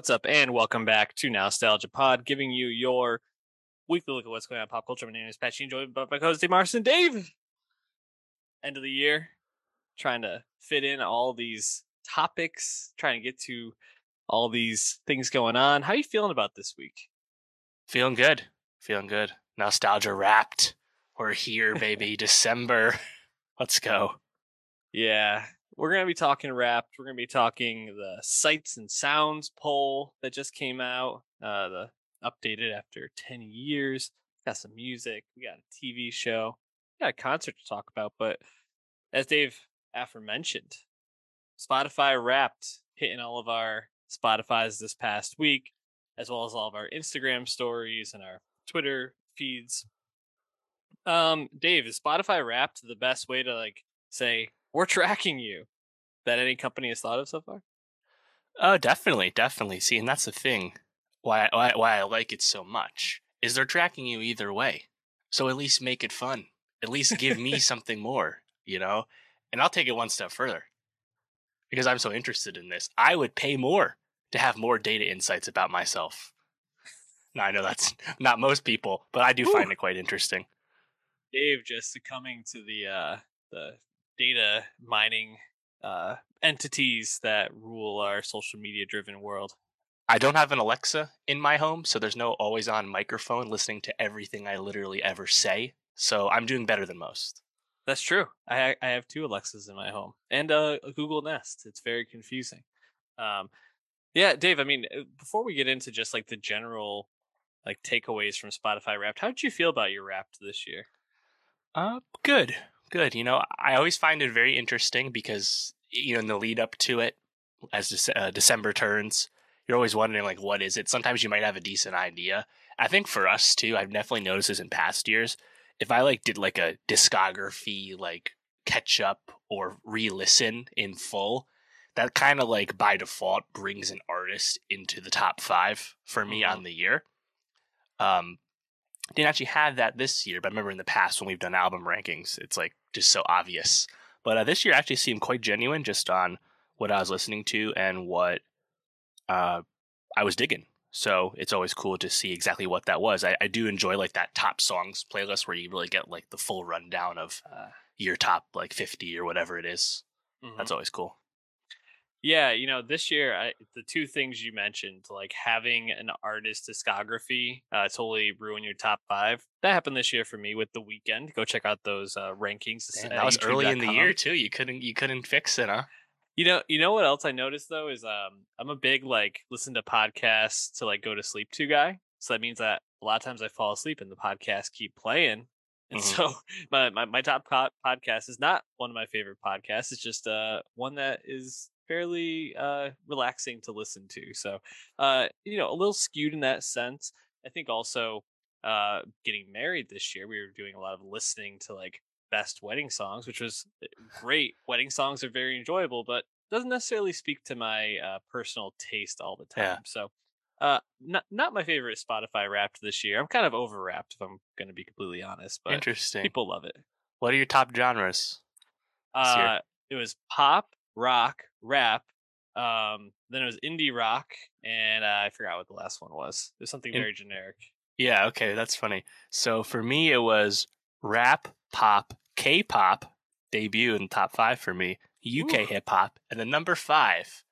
What's up, and welcome back to Nostalgia Pod, giving you your weekly look at what's going on in pop culture. My name is Patchy, enjoyed by my co-host Marston, Dave. End of the year, trying to fit in all these topics, trying to get to all these things going on. How are you feeling about this week? Feeling good. Nostalgia wrapped. We're here, baby. December. Let's go. Yeah. We're going to be talking Wrapped. We're going to be talking the Sights and Sounds poll that just came out, the updated after 10 years. Got some music. We got a TV show. We got a concert to talk about. But as Dave aforementioned, Spotify Wrapped hitting all of our Spotify's this past week, as well as all of our Instagram stories and our Twitter feeds. Dave, is Spotify Wrapped the best way to say we're tracking you that any company has thought of so far? Oh, definitely. See, and that's the thing. Why I like it so much is they're tracking you either way. So at least make it fun. At least give me something more, And I'll take it one step further because I'm so interested in this. I would pay more to have more data insights about myself. Now, I know that's not most people, but I do find it quite interesting. Dave just succumbing to the data mining entities that rule our social media driven world. I don't have an Alexa in my home, so there's no always on microphone listening to everything I literally ever say. So I'm doing better than most. That's true. I have two Alexas in my home and a Google Nest. It's very confusing. Yeah, Dave, I mean, before we get into just the general takeaways from Spotify Wrapped, how did you feel about your Wrapped this year? Good. I always find it very interesting because, in the lead up to it, as December turns, you're always wondering, what is it? Sometimes you might have a decent idea. I think for us, too, I've definitely noticed this in past years. If I did a discography, catch up or re-listen in full, that kind of by default brings an artist into the top five for me on the year. Didn't actually have that this year, but I remember in the past when we've done album rankings, it's just so obvious. But this year actually seemed quite genuine just on what I was listening to and what I was digging. So it's always cool to see exactly what that was. I do enjoy that top songs playlist where you really get the full rundown of your top 50 or whatever it is. Mm-hmm. That's always cool. Yeah, this year, the two things you mentioned, having an artist discography totally ruin your top five. That happened this year for me with The Weeknd. Go check out those rankings. Damn, that was early in the year, too. You couldn't fix it, huh? You know what else I noticed, though, is I'm a big, listen to podcasts to, go to sleep to guy. So that means that a lot of times I fall asleep and the podcasts keep playing. And so my top podcast is not one of my favorite podcasts. It's just one that is fairly relaxing to listen to. So, a little skewed in that sense. I think also getting married this year, we were doing a lot of listening to best wedding songs, which was great. Wedding songs are very enjoyable, but doesn't necessarily speak to my personal taste all the time. Yeah. So not my favorite Spotify Wrapped this year. I'm kind of over Wrapped if I'm going to be completely honest, but interesting. People love it. What are your top genres? It was pop, rock, rap, then it was indie rock, and I forgot what the last one was. It was something very generic. Yeah, okay, that's funny. So for me, it was rap, pop, K-pop debut in the top five for me, UK hip-hop, and then number 5,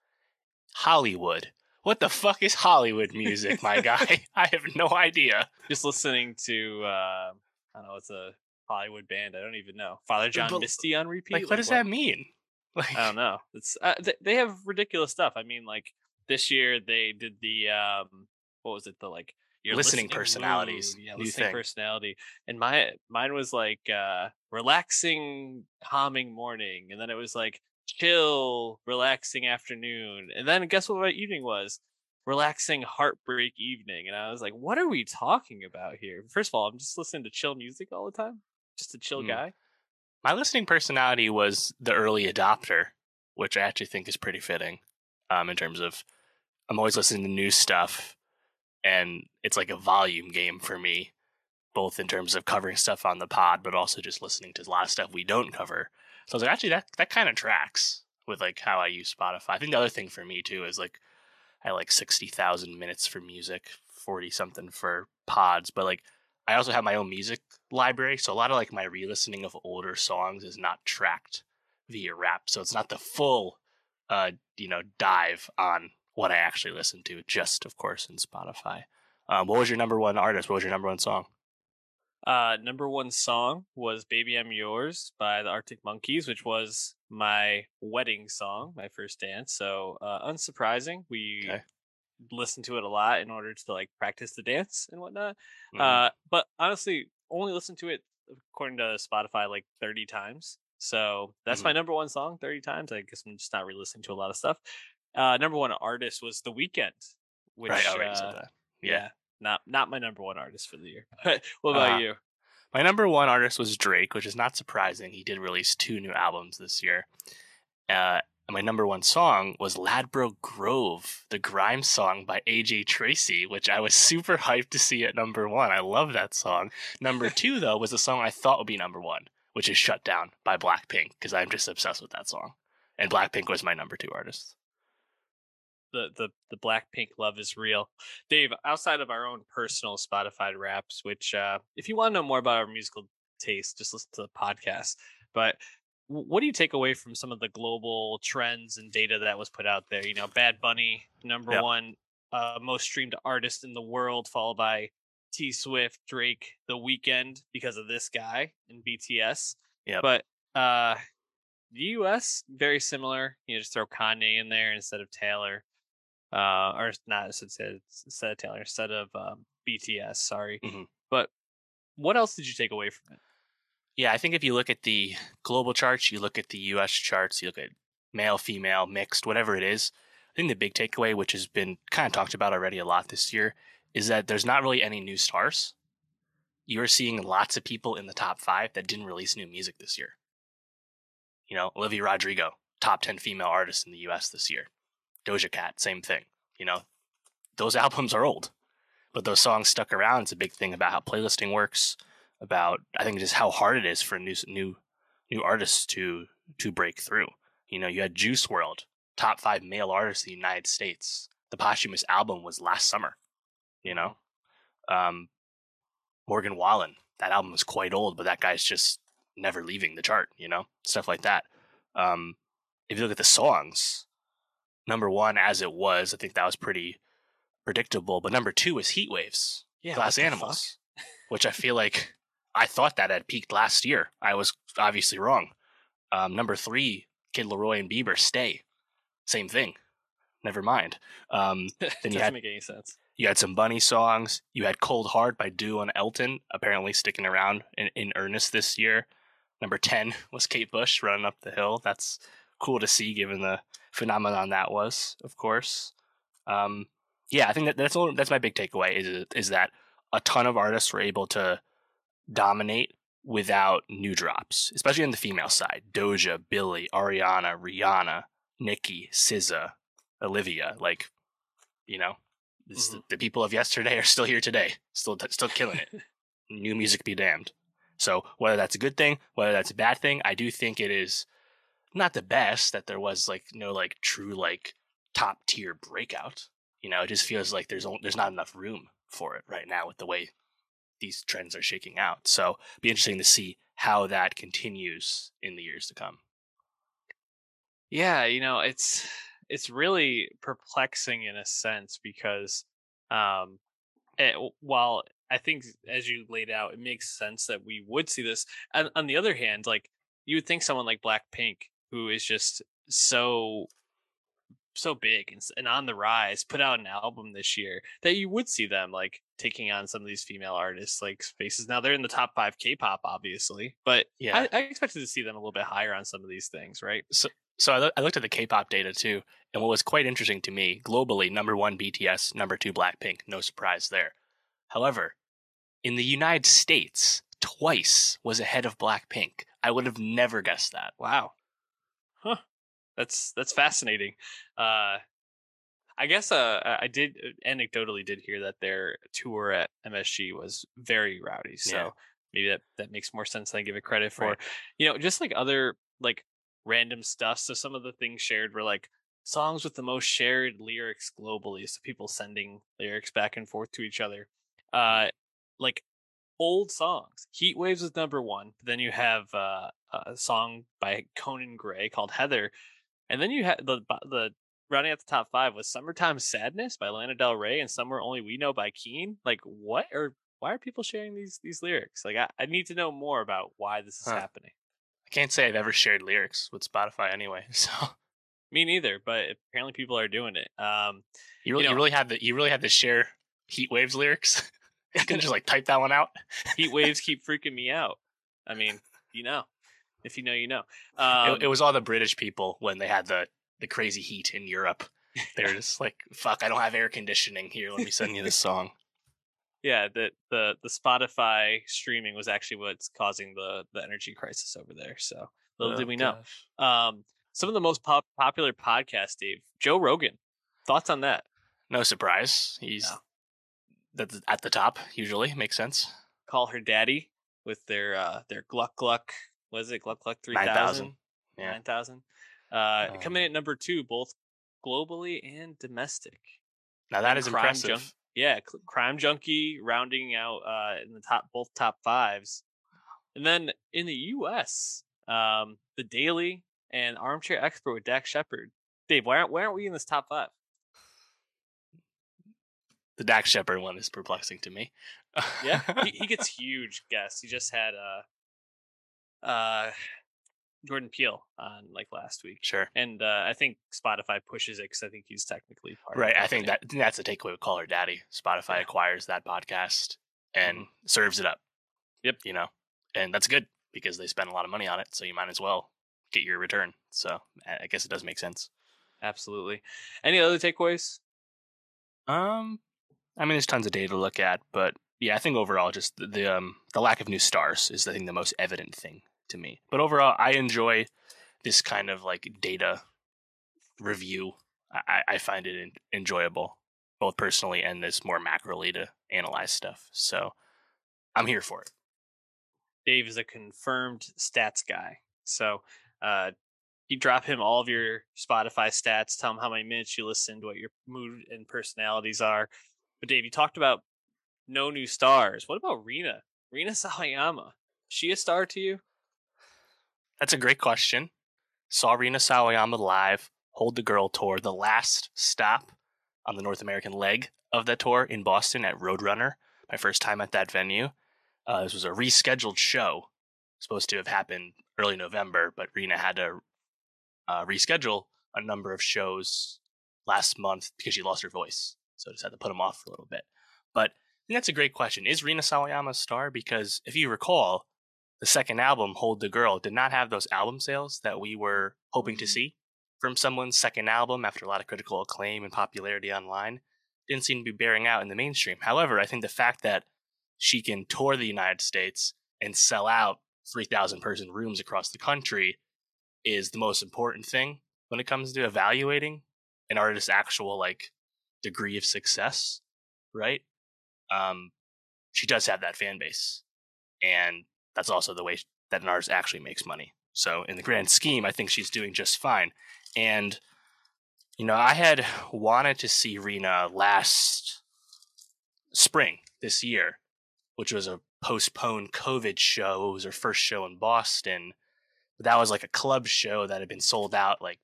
Hollywood. What the fuck is Hollywood music, my guy? I have no idea. Just listening to, I don't know, it's a Hollywood band, I don't even know. Father John Misty on repeat? What does that mean? I don't know. It's they have ridiculous stuff. I mean, this year they did the what was it? The your listening personalities, mood. Yeah, listening personality. And mine was relaxing, calming morning, and then it was chill, relaxing afternoon, and then guess what my evening was? Relaxing heartbreak evening. And I was like, what are we talking about here? First of all, I'm just listening to chill music all the time. Just a chill guy. My listening personality was the early adopter, which I actually think is pretty fitting in terms of I'm always listening to new stuff, and it's a volume game for me, both in terms of covering stuff on the pod, but also just listening to a lot of stuff we don't cover. So I was actually that kind of tracks with how I use Spotify. I think the other thing for me, too, is I had like 60,000 minutes for music, 40 something for pods, but like I also have my own music library, so a lot of like my re-listening of older songs is not tracked via Wrapped, so it's not the full dive on what I actually listen to, just of course in Spotify. What was your number one artist? What was your number one song? Number one song was Baby I'm Yours by the Arctic Monkeys, which was my wedding song, my first dance. So unsurprising. We listened to it a lot in order to like practice the dance and whatnot. Mm-hmm. But honestly, only listened to it, according to Spotify, like 30 times. So that's my number one song 30 times. I guess I'm just not re-listening to a lot of stuff. Number one artist was The Weeknd, which said that. Yeah. Not my number one artist for the year. What about you? My number one artist was Drake, which is not surprising. He did release 2 new albums this year. And my number one song was Ladbroke Grove, the grime song by AJ Tracy, which I was super hyped to see at number one. I love that song. Number 2, though, was a song I thought would be number one, which is Shut Down by Blackpink, because I'm just obsessed with that song. And Blackpink was my number 2 artist. The Blackpink love is real. Dave, outside of our own personal Spotify Wraps, which if you want to know more about our musical taste, just listen to the podcast. But what do you take away from some of the global trends and data that was put out there? You know, Bad Bunny, number one most streamed artist in the world, followed by T-Swift, Drake, The Weeknd, because of this guy, and BTS. Yeah. But the U.S., very similar. You know, just throw Kanye in there instead of Taylor. Or not instead of Taylor, instead of BTS, sorry. Mm-hmm. But what else did you take away from it? Yeah, I think if you look at the global charts, you look at the U.S. charts, you look at male, female, mixed, whatever it is, I think the big takeaway, which has been kind of talked about already a lot this year, is that there's not really any new stars. You're seeing lots of people in the top 5 that didn't release new music this year. You know, Olivia Rodrigo, top 10 female artist in the U.S. this year. Doja Cat, same thing. You know, those albums are old, but those songs stuck around. It's a big thing about how playlisting works, about I think just how hard it is for new artists to break through. You know, you had Juice WRLD, top 5 male artist in the United States. The posthumous album was Last Summer. You know, Morgan Wallen, that album is quite old, but that guy's just never leaving the chart. You know, stuff like that. If you look at the songs. Number 1, as it was, I think that was pretty predictable. But number 2 is Heat Waves, Glass Animals, which I feel like I thought that had peaked last year. I was obviously wrong. Number 3, Kid Laroi and Bieber, Stay. Same thing. Never mind. Doesn't make any sense. You had some Bunny songs. You had Cold Heart by Dew and Elton, apparently sticking around in earnest this year. Number 10 was Kate Bush, Running Up the Hill. That's cool to see, given the phenomenon that was, of course. I think that's my big takeaway is that a ton of artists were able to dominate without new drops, especially on the female side. Doja, Billie, Ariana, Rihanna, Nicki, SZA, Olivia. Like, you know, the people of yesterday are still here today, still killing it. New music be damned. So whether that's a good thing, whether that's a bad thing, I do think it is. Not the best that there was like no like true like top tier breakout. You know, it just feels like there's not enough room for it right now with the way these trends are shaking out. So it'd be interesting to see how that continues in the years to come. Yeah, you know, it's really perplexing in a sense because while I think as you laid out, it makes sense that we would see this. And on the other hand, like you would think someone like Blackpink, who is just so big and on the rise, put out an album this year that you would see them like taking on some of these female artists like spaces. Now they're in the top 5 K-pop, obviously, but yeah, I expected to see them a little bit higher on some of these things, right? So I looked at the K-pop data too, and what was quite interesting to me globally: number 1 BTS, number 2 Blackpink, no surprise there. However, in the United States, Twice was ahead of Blackpink. I would have never guessed that. Wow. Huh. That's fascinating. I guess I did anecdotally hear that their tour at MSG was very rowdy. So maybe that makes more sense than I give it credit for. Right. You know, just like other like random stuff. So some of the things shared were like songs with the most shared lyrics globally. So people sending lyrics back and forth to each other. Like old songs. Heat Waves is number one. Then you have a song by Conan Gray called Heather. And then you had the rounding out the top five was Summertime Sadness by Lana Del Rey and Somewhere Only We Know by Keane. Like, what? Or why are people sharing these lyrics? Like, I need to know more about why this is happening. I can't say I've ever shared lyrics with Spotify anyway, so. Me neither, but apparently people are doing it. You really have to share Heat Waves lyrics? You can just like type that one out. Heat Waves keep freaking me out. I mean, you know, if you know, you know. It was all the British people when they had the crazy heat in Europe. They're just like, fuck, I don't have air conditioning here. Let me send you this song. Yeah, the Spotify streaming was actually what's causing the energy crisis over there. So little did we know. Some of the most popular podcasts, Dave. Joe Rogan. Thoughts on that? No surprise. He's at the top usually. Makes sense. Call Her Daddy with their Gluck Gluck. Was it Gluck Gluck 3000? 9,000. Coming in at number two, both globally and domestic. Now that is impressive. Crime Junkie rounding out in the top fives, and then in the U.S., The Daily and Armchair Expert with Dax Shepard. Dave, why aren't we in this top five? The Dax Shepard one is perplexing to me. Yeah, he gets huge guests. He just had Jordan Peele on like last week. Sure. And I think Spotify pushes it because I think he's technically part of it. Right. I think that's the takeaway with Call Her Daddy. Spotify acquires that podcast and serves it up. Yep. You know, and that's good because they spend a lot of money on it. So you might as well get your return. So I guess it does make sense. Absolutely. Any other takeaways? I mean, there's tons of data to look at, but yeah, I think overall just the lack of new stars is I think the most evident thing to me. But overall, I enjoy this kind of like data review. I find it enjoyable, both personally and this more macroly to analyze stuff. So I'm here for it. Dave is a confirmed stats guy. So you drop him all of your Spotify stats, tell him how many minutes you listened, what your mood and personalities are. But Dave, you talked about no new stars. What about Rina? Rina Sawayama. She a star to you? That's a great question. Saw Rina Sawayama live, Hold the Girl tour, the last stop on the North American leg of that tour in Boston at Roadrunner. My first time at that venue. This was a rescheduled show. Supposed to have happened early November, but Rina had to reschedule a number of shows last month because she lost her voice. So just had to put them off for a little bit. But that's a great question. Is Rina Sawayama a star? Because if you recall, the second album, Hold the Girl, did not have those album sales that we were hoping to see from someone's second album after a lot of critical acclaim and popularity online. Didn't seem to be bearing out in the mainstream. However, I think the fact that she can tour the United States and sell out 3,000-person rooms across the country is the most important thing when it comes to evaluating an artist's actual like degree of success, right? She does have that fan base. And that's also the way that an artist actually makes money. So in the grand scheme, I think she's doing just fine. And, you know, I had wanted to see Rina last spring this year, which was a postponed COVID show. It was her first show in Boston. But that was like a club show that had been sold out, like,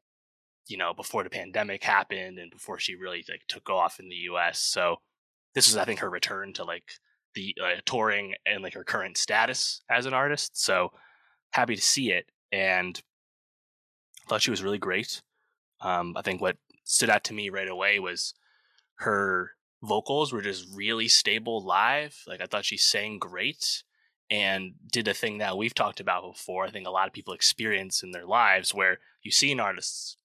you know, before the pandemic happened and before she really like took off in the U.S. So this was, I think, her return to like the touring and like her current status as an artist. So happy to see it. And thought she was really great. I think what stood out to me right away was her vocals were just really stable live. Like I thought she sang great and did a thing that we've talked about before. I think a lot of people experience in their lives where you see an artist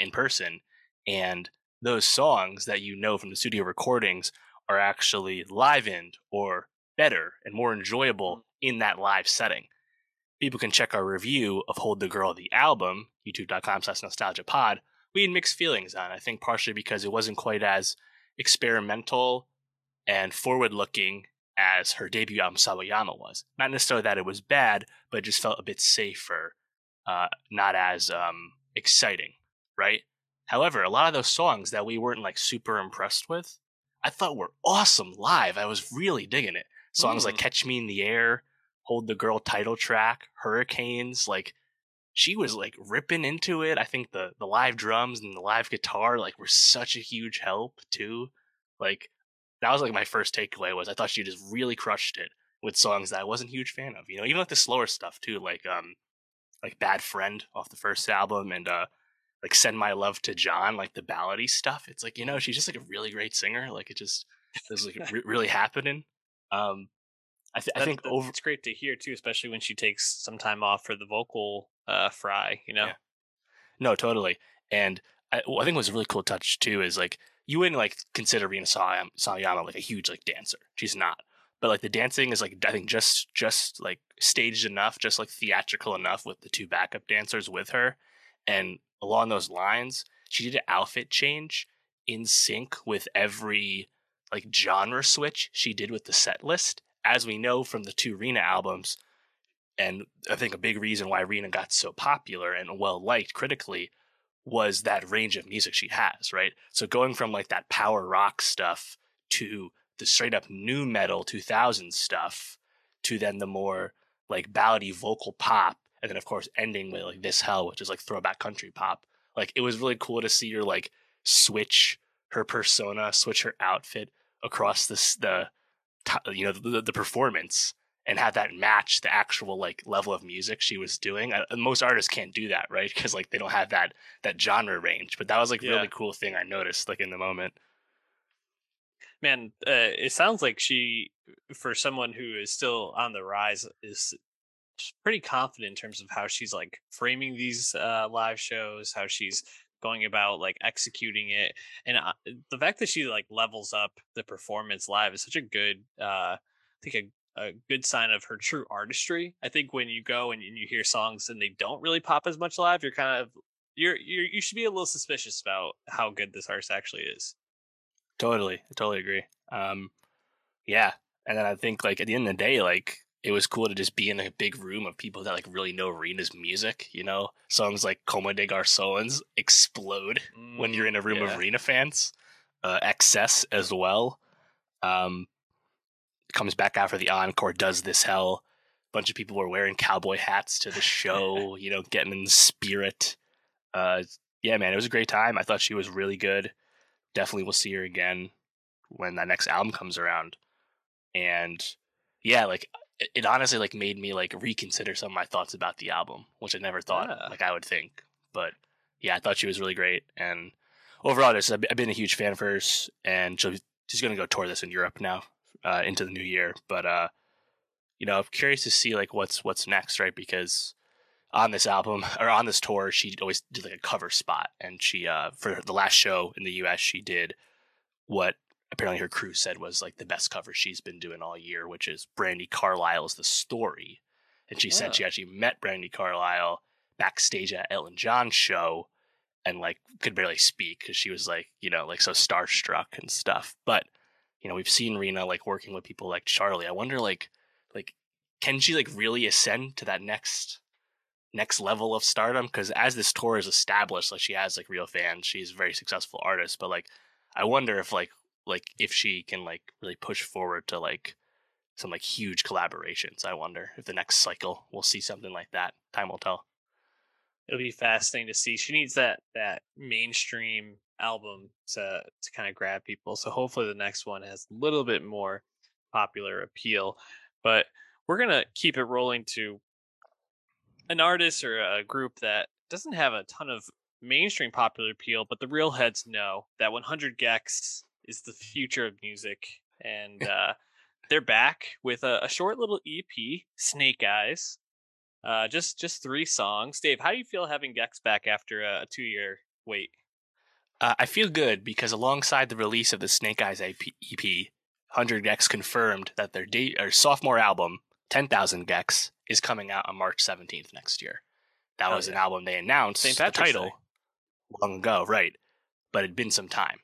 in person and those songs that you know from the studio recordings are actually livened or better and more enjoyable in that live setting. People can check our review of Hold the Girl, the album, youtube.com/nostalgiapod. We had mixed feelings on, I think partially because it wasn't quite as experimental and forward-looking as her debut album Sawayama was. Not necessarily that it was bad, but it just felt a bit safer, not as exciting, right? However, a lot of those songs that we weren't like super impressed with, I thought were awesome live. I was really digging it. Songs like Catch Me in the Air, Hold the Girl title track, Hurricanes, like she was like ripping into it. I think the live drums and the live guitar like were such a huge help too. Like that was like my first takeaway was I thought she just really crushed it with songs that I wasn't a huge fan of. You know, even like the slower stuff too, like Bad Friend off the first album and like Send My Love to John, like the ballady stuff. It's like, you know, she's just like a really great singer. Like it just is like really happening. I think it's great to hear too, especially when she takes some time off for the vocal fry, you know? Yeah. No, totally. And I think what's a really cool touch too is like you wouldn't like consider Rina Sawayama like a huge like dancer. She's not. But like the dancing is like I think just like staged enough, just like theatrical enough with the two backup dancers with her. And along those lines, she did an outfit change in sync with every like genre switch she did with the set list. As we know from the two Rina albums, and I think a big reason why Rina got so popular and well-liked critically was that range of music she has, right? So going from like that power rock stuff to the straight up new metal 2000s stuff to then the more like ballady vocal pop. And then of course ending with like This Hell, which is like throwback country pop. Like it was really cool to see her like switch her persona, switch her outfit across the performance and have that match the actual like level of music she was doing. Most artists can't do that, right? Because like they don't have that genre range. But that was like a really cool thing I noticed like in the moment. Man, it sounds like she, for someone who is still on the rise, is pretty confident in terms of how she's like framing these live shows, how she's going about like executing it. And the fact that she like levels up the performance live is such a good I think a good sign of her true artistry. I think when you go and you hear songs and they don't really pop as much live, you should be a little suspicious about how good this artist actually is. Totally agree. Yeah. And then I think like at the end of the day, like it was cool to just be in a big room of people that like really know Rina's music, you know? Songs like Como de Garçons explode when you're in a room of Rina fans. Excess as well. Comes back after the encore, does This Hell. A bunch of people were wearing cowboy hats to the show, you know, getting in the spirit. Yeah, man, it was a great time. I thought she was really good. Definitely will see her again when that next album comes around. And yeah, like... It honestly like made me like reconsider some of my thoughts about the album, which I never thought like I would think. But yeah, I thought she was really great, and overall, I've been a huge fan of hers, and she's gonna go tour this in Europe now into the new year. But you know, I'm curious to see like what's next, right? Because on this album or on this tour, she always did like a cover spot, and she for the last show in the U.S. she did what apparently her crew said was like the best cover she's been doing all year, which is Brandy Carlisle's The Story. And she said she actually met Brandy Carlisle backstage at Elton John's show and like could barely speak because she was like, you know, like so starstruck and stuff. But, you know, we've seen Rina like working with people like Charlie. I wonder like can she like really ascend to that next level of stardom? Because as this tour is established, like she has like real fans, she's a very successful artist. But like I wonder if if she can like really push forward to like some like huge collaborations. I wonder if the next cycle we'll see something like that. Time will tell. It'll be fascinating to see. She needs that mainstream album to kind of grab people. So hopefully the next one has a little bit more popular appeal. But we're gonna keep it rolling to an artist or a group that doesn't have a ton of mainstream popular appeal, but the real heads know that 100 Gex is the future of music, and they're back with a short little EP, Snake Eyes, just three songs. Dave, how do you feel having Gex back after a 2-year wait? I feel good because alongside the release of the Snake Eyes EP, 100 Gex confirmed that their sophomore album, 10,000 Gex, is coming out on March 17th next year. That was an album they announced the title long ago, right? But it'd been some time.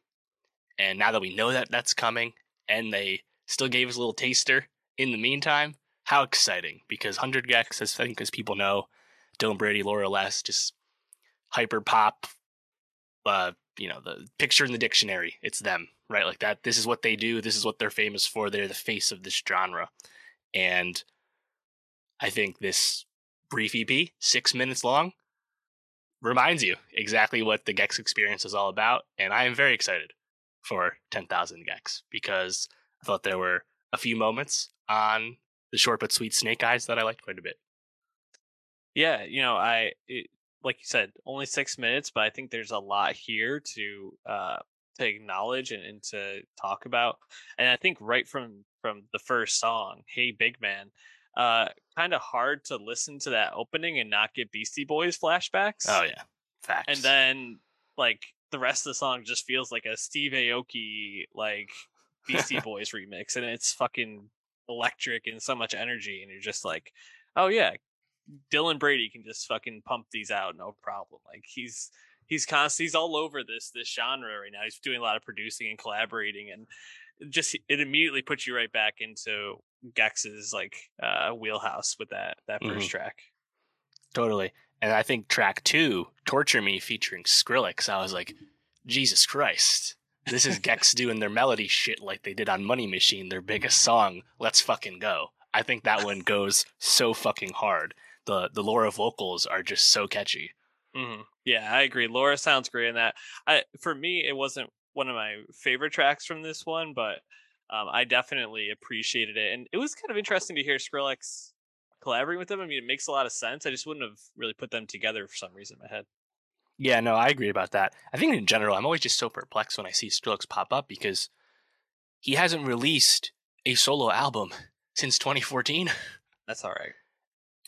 And now that we know that that's coming, and they still gave us a little taster in the meantime, how exciting. Because 100 Gex, I think as people know, Dylan Brady, Laura Less, just hyper pop, the picture in the dictionary, it's them, right? Like that, this is what they do. This is what they're famous for. They're the face of this genre. And I think this brief EP, 6 minutes long, reminds you exactly what the Gex experience is all about. And I am very excited for 10,000 Gex because I thought there were a few moments on the short but sweet Snake Eyes that I liked quite a bit. Yeah, like you said, only 6 minutes, but I think there's a lot here to acknowledge and to talk about. And I think right from the first song, Hey Big Man, kind of hard to listen to that opening and not get Beastie Boys flashbacks. Oh yeah, facts. And then like the rest of the song just feels like a Steve Aoki like Beastie Boys remix, and it's fucking electric and so much energy, and you're just like, oh yeah, Dylan Brady can just fucking pump these out, no problem. Like he's all over this genre right now. He's doing a lot of producing and collaborating, and just it immediately puts you right back into Gex's like wheelhouse with that first track. Totally. And I think track 2, Torture Me featuring Skrillex, I was like, Jesus Christ, this is Gex doing their melody shit like they did on Money Machine, their biggest song. Let's fucking go. I think that one goes so fucking hard. The Laura vocals are just so catchy. Mm-hmm. Yeah, I agree. Laura sounds great in that. For me, it wasn't one of my favorite tracks from this one, but I definitely appreciated it. And it was kind of interesting to hear Skrillex collaborating with them. I mean, it makes a lot of sense. I just wouldn't have really put them together for some reason in my head. Yeah, no, I agree about that. I think in general, I'm always just so perplexed when I see Skrillex pop up because he hasn't released a solo album since 2014. That's all right.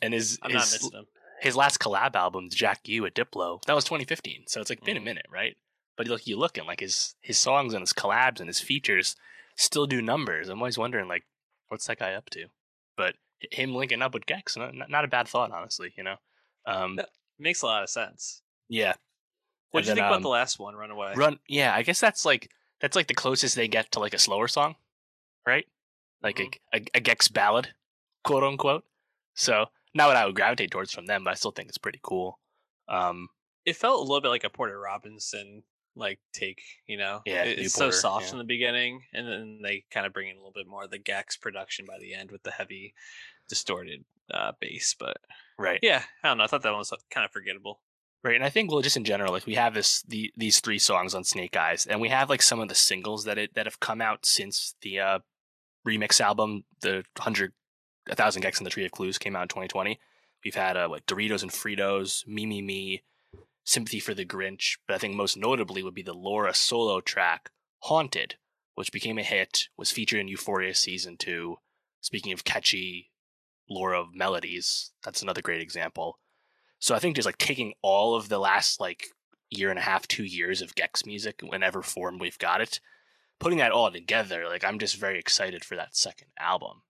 And I'm not missing him. His last collab album, Jack U with Diplo, that was 2015. So it's like been a minute, right? But look, you look at like his songs and his collabs and his features still do numbers. I'm always wondering like, what's that guy up to? But him linking up with Gex, not a bad thought, honestly. That makes a lot of sense. Yeah. What do you think about the last one, Runaway? Yeah, I guess that's like the closest they get to like a slower song, right? Like a Gex ballad, quote unquote. So not what I would gravitate towards from them, but I still think it's pretty cool. It felt a little bit like a Porter Robinson like take, Yeah, it's so soft in the beginning, and then they kind of bring in a little bit more of the Gex production by the end with the heavy, distorted bass. But right, yeah, I don't know. I thought that one was kind of forgettable. Right, and I think just in general, like we have these three songs on Snake Eyes, and we have like some of the singles that have come out since the remix album, the 1,000 Gex and the Tree of Clues came out in 2020. We've had Doritos and Fritos, Me, Sympathy for the Grinch, but I think most notably would be the Laura solo track, Haunted, which became a hit, was featured in Euphoria Season 2. Speaking of catchy Laura melodies, that's another great example. So I think just like taking all of the last like year and a half, 2 years of Gex music, whenever form we've got it, putting that all together, like I'm just very excited for that second album,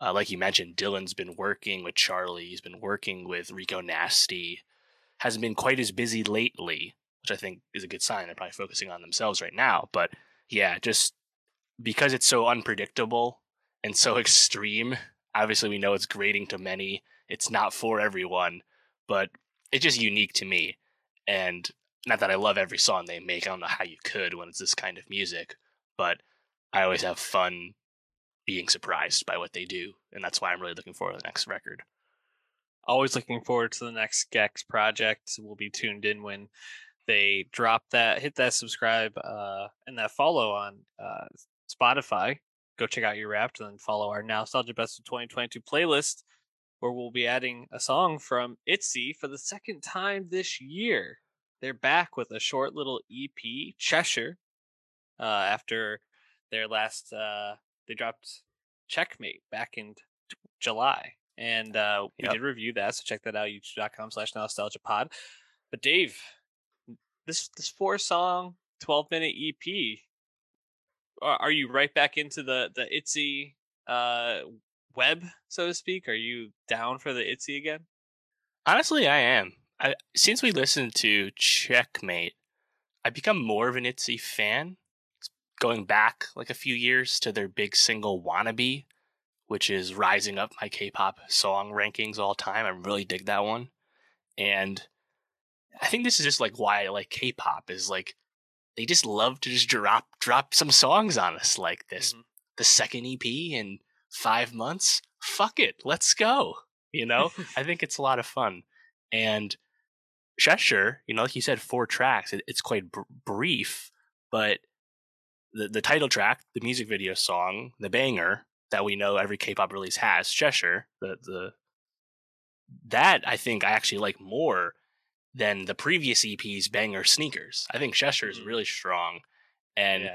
Like you mentioned, Dylan's been working with Charlie. He's been working with Rico Nasty. Hasn't been quite as busy lately, which I think is a good sign. They're probably focusing on themselves right now. But yeah, just because it's so unpredictable and so extreme, obviously we know it's grating to many. It's not for everyone, but it's just unique to me. And not that I love every song they make. I don't know how you could when it's this kind of music, but I always have fun being surprised by what they do, and that's why I'm really looking forward to the next record. Always looking forward to the next Gex project. We'll be tuned in when they drop that. Hit that subscribe and that follow on Spotify. Go check out your Wrapped, and then follow our Nostalgia Best of 2022 playlist, where we'll be adding a song from ITZY for the second time this year. They're back with a short little EP, Cheshire, after their last... They dropped Checkmate back in July, and we did review that, so check that out, youtube.com/nostalgiapod. But Dave, this 4-song, 12-minute EP, are you right back into the ITZY web, so to speak? Are you down for the ITZY again? Honestly, I am. Since we listened to Checkmate, I've become more of an ITZY fan. Going back like a few years to their big single Wannabe, which is rising up my K-pop song rankings all time. I really dig that one. And I think this is just like why I like K-pop is like they just love to just drop some songs on us like this. Mm-hmm. The second EP in 5 months. Fuck it, let's go. You know, I think it's a lot of fun. And Cheshire, you know, like you said, 4 tracks. It's quite brief, but the title track, the music video song, the banger that we know every K-pop release has, Cheshire, that I think I actually like more than the previous EP's banger Sneakers. I think Cheshire is really strong. And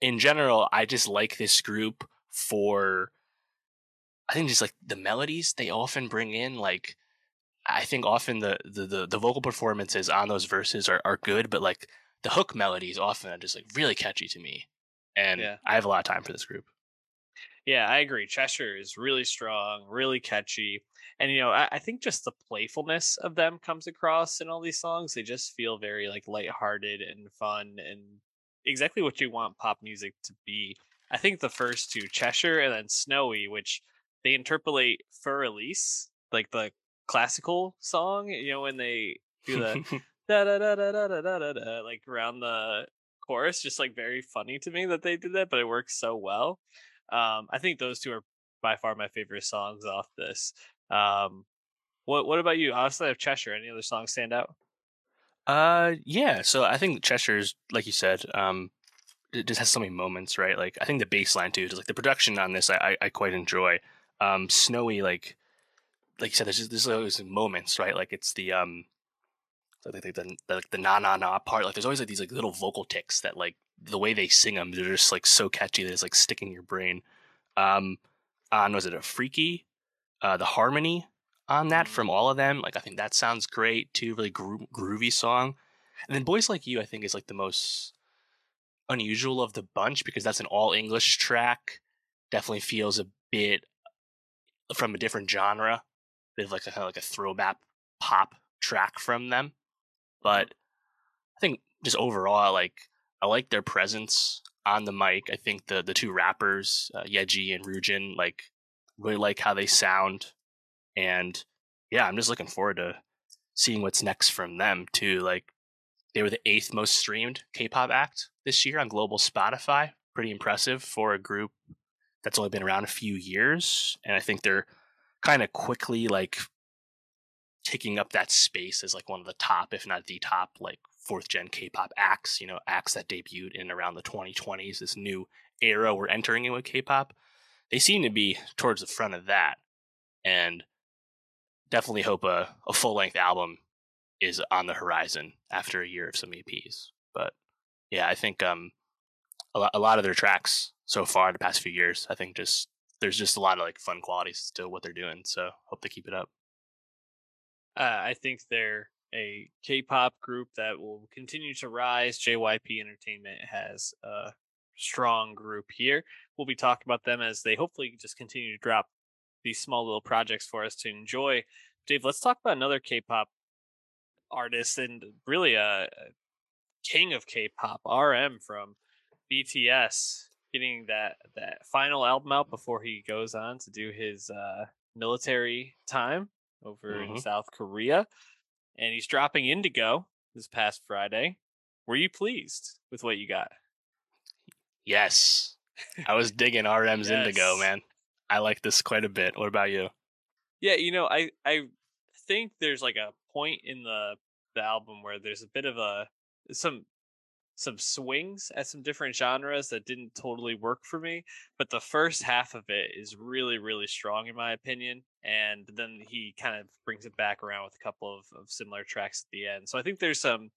in general, I just like this group for, I think, just like the melodies they often bring in. Like, I think often the vocal performances on those verses are good, but like the hook melodies often are just like really catchy to me. And I have a lot of time for this group. Yeah, I agree. Cheshire is really strong, really catchy. And, you know, I think just the playfulness of them comes across in all these songs. They just feel very like lighthearted and fun and exactly what you want pop music to be. I think the first two, Cheshire and then Snowy, which they interpolate for release, like the classical song, you know, when they do the da da da da da da da da, like around the chorus, just like very funny to me that they did that, but it works so well. I think those two are by far my favorite songs off this. What about you? Honestly, I have Cheshire. Any other songs stand out? So I think Cheshire's, like you said, it just has so many moments, right? Like I think the bass line too, just like the production on this, I quite enjoy. Snowy, like you said, there's always moments, right? Like it's the like the na na na part. Like there's always like these like little vocal ticks that like the way they sing them, they're just like so catchy that it's like sticking in your brain. On was it a Freaky? The harmony on that from all of them, like I think that sounds great too. Really groovy song. And then Boys Like You, I think, is like the most unusual of the bunch because that's an all English track. Definitely feels a bit from a different genre. Bit of like a kind of like a throwback pop track from them. But I think just overall, like I like their presence on the mic. I think the two rappers, Yeji and Rujin, like really like how they sound. And yeah, I'm just looking forward to seeing what's next from them too. Like they were the 8th most streamed K-pop act this year on global Spotify. Pretty impressive for a group that's only been around a few years. And I think they're kind of quickly like taking up that space as like one of the top, if not the top, like 4th gen K-pop acts, you know, acts that debuted in around the 2020s, this new era we're entering in with K-pop. They seem to be towards the front of that. And definitely hope a full-length album is on the horizon after a year of some EPs. But yeah, I think a lot of their tracks so far in the past few years, I think just there's just a lot of like fun qualities to what they're doing. So hope they keep it up. I think they're a K-pop group that will continue to rise. JYP Entertainment has a strong group here. We'll be talking about them as they hopefully just continue to drop these small little projects for us to enjoy. Dave, let's talk about another K-pop artist and really a king of K-pop, RM from BTS, getting that final album out before he goes on to do his military time over in South Korea. And he's dropping Indigo this past Friday. Were you pleased with what you got? Yes. I was digging RM's Indigo, man. I like this quite a bit. What about you? Yeah, you know, I think there's like a point in the album where there's a bit of some swings at some different genres that didn't totally work for me. But the first half of it is really, really strong, in my opinion. And then he kind of brings it back around with a couple of similar tracks at the end. So I think there's some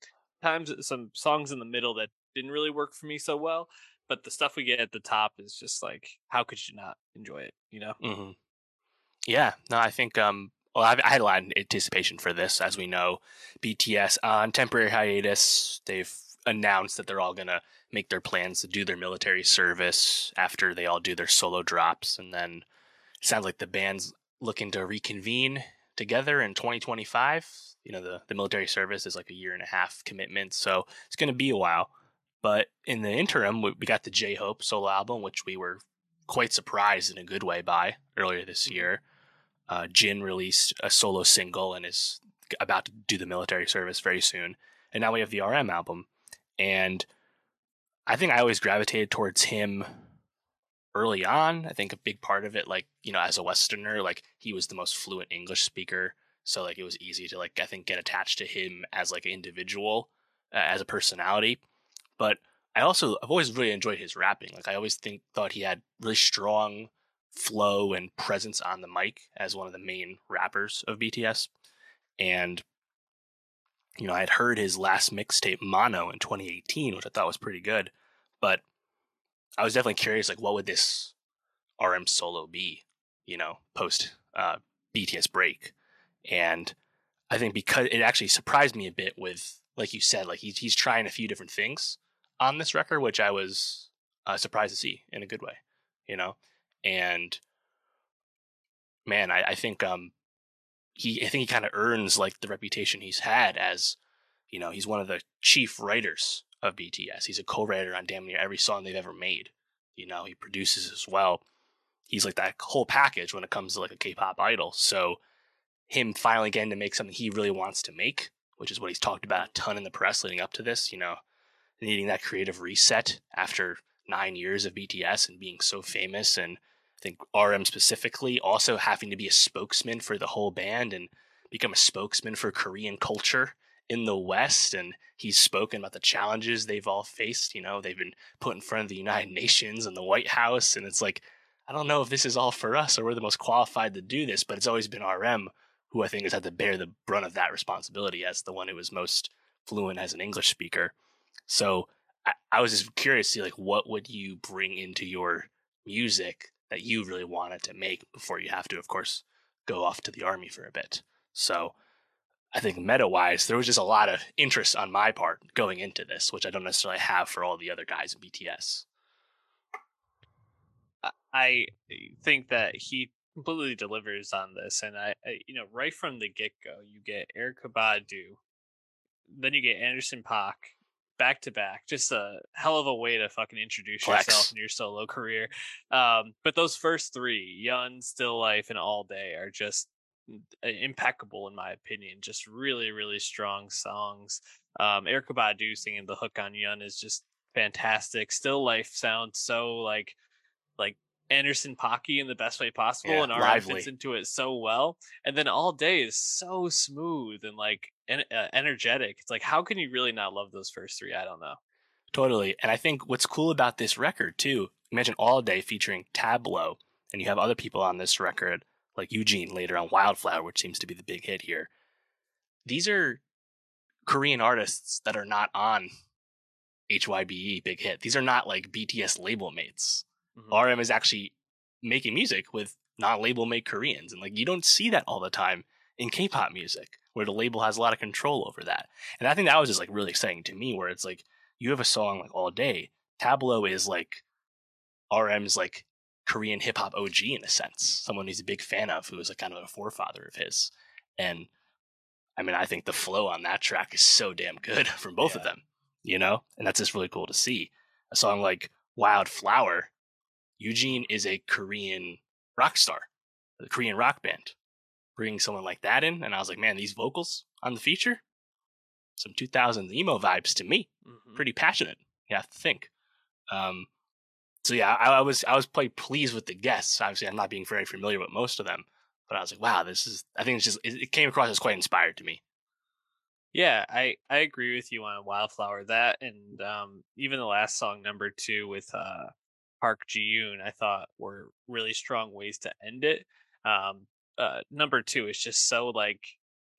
songs in the middle that didn't really work for me so well. But the stuff we get at the top is just like, how could you not enjoy it? You know? Mm-hmm. Yeah. No, I think, I had a lot of anticipation for this. As we know, BTS on temporary hiatus, they've announced that they're all going to make their plans to do their military service after they all do their solo drops. And then it sounds like the band's looking to reconvene together in 2025. You know, the military service is like a 1.5-year commitment. So it's going to be a while. But in the interim, we got the J-Hope solo album, which we were quite surprised in a good way by earlier this year. Jin released a solo single and his about to do the military service very soon. And now we have the RM album. And I think I always gravitated towards him early on. I think a big part of it, like, you know, as a Westerner, like, he was the most fluent English speaker. So, like, it was easy to, like, I think get attached to him as, like, an individual, as a personality. But I've always really enjoyed his rapping. Like, I always thought he had really strong flow and presence on the mic as one of the main rappers of BTS. And, you know, I had heard his last mixtape, Mono, in 2018, which I thought was pretty good. But I was definitely curious, like, what would this RM solo be, you know, post-BTS break? And I think because it actually surprised me a bit with, like you said, like, he's trying a few different things on this record, which I was surprised to see in a good way, you know? And, man, I think he kind of earns, like, the reputation he's had as, you know, he's one of the chief writers of BTS. He's a co-writer on damn near every song they've ever made. You know, he produces as well. He's like that whole package when it comes to, like, a K-pop idol. So him finally getting to make something he really wants to make, which is what he's talked about a ton in the press leading up to this, you know, needing that creative reset after 9 years of BTS and being so famous, and I think RM specifically also having to be a spokesman for the whole band and become a spokesman for Korean culture in the West. And he's spoken about the challenges they've all faced. You know, they've been put in front of the United Nations and the White House. And it's like, I don't know if this is all for us or we're the most qualified to do this, but it's always been RM who I think has had to bear the brunt of that responsibility as the one who was most fluent as an English speaker. So I was just curious to see, like, what would you bring into your music that you really wanted to make before you have to, of course, go off to the army for a bit. So I think meta-wise, there was just a lot of interest on my part going into this, which I don't necessarily have for all the other guys in BTS. I think that he completely delivers on this. And, I you know, right from the get-go, you get Erykah Badu, then you get Anderson .Paak, back to back, just a hell of a way to fucking introduce yourself in your solo career. But those first three, Yeon, Still Life, and All Day, are just impeccable in my opinion. Just really, really strong songs. Erykah Badu singing the hook on Yeon is just fantastic. Still Life sounds so like Anderson .Paak-y in the best way possible, and RM fits into it so well. And then All Day is so smooth and energetic. It's like, how can you really not love those first three? I don't know. Totally. And I think what's cool about this record too, imagine All Day featuring Tableau, and you have other people on this record like Eugene later on Wildflower, which seems to be the big hit here. These are Korean artists that are not on HYBE big hit. These are not like BTS label mates. Mm-hmm. RM is actually making music with non-label made Koreans. And like, you don't see that all the time in K-pop music, where the label has a lot of control over that. And I think that was just like really exciting to me, where it's like, you have a song like All Day. Tableau is like RM's like Korean hip hop OG in a sense, someone he's a big fan of, who is like kind of a forefather of his. And I mean, I think the flow on that track is so damn good from both of them, you know, and that's just really cool to see. A song like Wildflower, Eugene is a Korean rock star, a Korean rock band. Bringing someone like that in, and I was like, man, these vocals on the feature, some 2000s emo vibes to me. Mm-hmm. Pretty passionate, you have to think. So yeah, I was quite pleased with the guests. Obviously, I'm not being very familiar with most of them, but I was like, wow, this is. I think it's just it came across as quite inspired to me. Yeah, I agree with you on Wildflower, that, and even the last song, number 2 with Park Ji-yoon, I thought were really strong ways to end it. Number 2 is just so like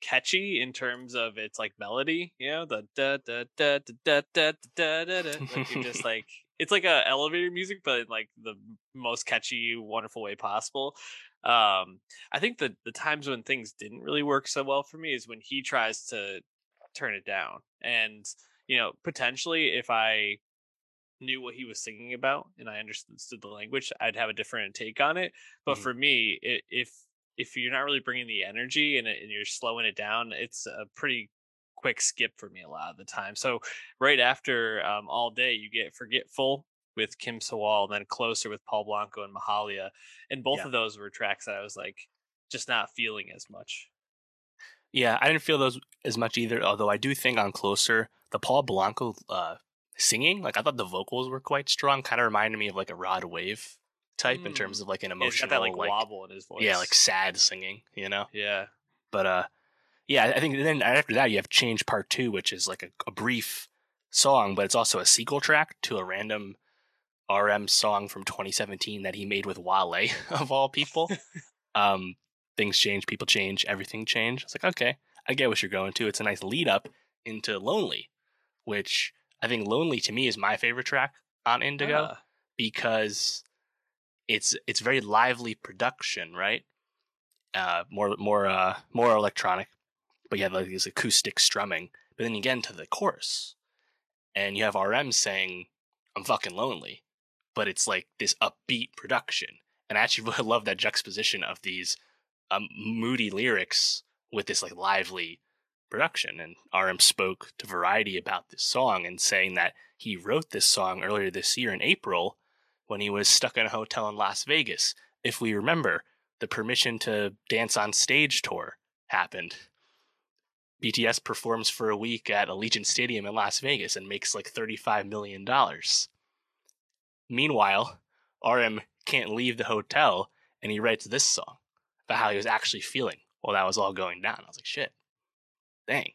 catchy in terms of its like melody, you know, the da da da da da da da da. Like, you're just like, it's like a elevator music, but in like the most catchy, wonderful way possible. I think the times when things didn't really work so well for me is when he tries to turn it down. And you know, potentially if I knew what he was singing about and I understood the language, I'd have a different take on it. But for me, if you're not really bringing the energy and you're slowing it down, it's a pretty quick skip for me a lot of the time. So right after All Day, you get Forgetful with Kim Sewol, and then Closer with Paul Blanco and Mahalia. And both of those were tracks that I was like, just not feeling as much. Yeah, I didn't feel those as much either, although I do think on Closer, the Paul Blanco singing, like I thought the vocals were quite strong, kind of reminded me of like a Rod Wave type in terms of like an emotional, yeah, it's got that, like wobble in his voice. Yeah, like sad singing, you know? Yeah. But yeah, I think then after that you have Change Part 2, which is like a brief song, but it's also a sequel track to a random RM song from 2017 that he made with Wale, of all people. Things change, people change, everything change. It's like, okay, I get what you're going to. It's a nice lead up into Lonely, which I think Lonely to me is my favorite track on Indigo because it's very lively production, right? More electronic, but you have like this acoustic strumming. But then you get into the chorus and you have RM saying, "I'm fucking lonely," but it's like this upbeat production. And I actually really love that juxtaposition of these moody lyrics with this like lively production. And RM spoke to Variety about this song and saying that he wrote this song earlier this year in April when he was stuck in a hotel in Las Vegas. If we remember, the Permission to Dance on Stage tour happened. BTS performs for a week at Allegiant Stadium in Las Vegas and makes like $35 million. Meanwhile, RM can't leave the hotel and he writes this song about how he was actually feeling while that was all going down. I was like, shit, dang.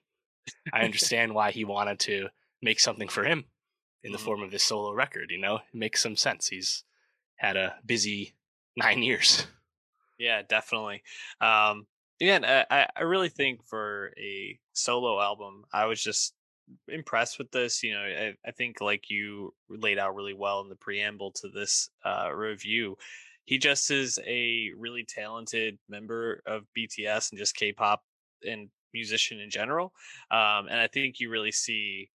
I understand why he wanted to make something for him in the form of this solo record, you know? It makes some sense. He's had a busy 9 years. Yeah, definitely. Again, I really think for a solo album, I was just impressed with this. You know, I think like you laid out really well in the preamble to this review, he just is a really talented member of BTS and just K-pop and musician in general. And I think you really see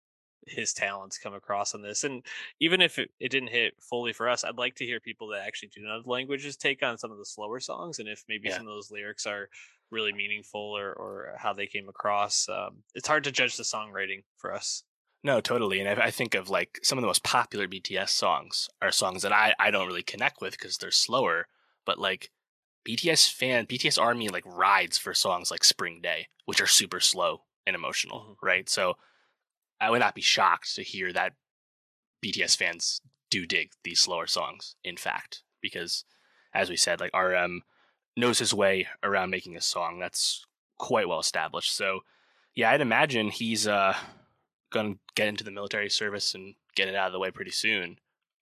his talents come across on this. And even if it didn't hit fully for us, I'd like to hear people that actually do another languages take on some of the slower songs. And if maybe some of those lyrics are really meaningful or how they came across, it's hard to judge the songwriting for us. No, totally. And I think of like some of the most popular BTS songs are songs that I don't really connect with because they're slower, but like BTS Army like rides for songs like Spring Day, which are super slow and emotional. Right. So I would not be shocked to hear that BTS fans do dig these slower songs, in fact, because as we said, like RM knows his way around making a song that's quite well established. So yeah, I'd imagine he's going to get into the military service and get it out of the way pretty soon.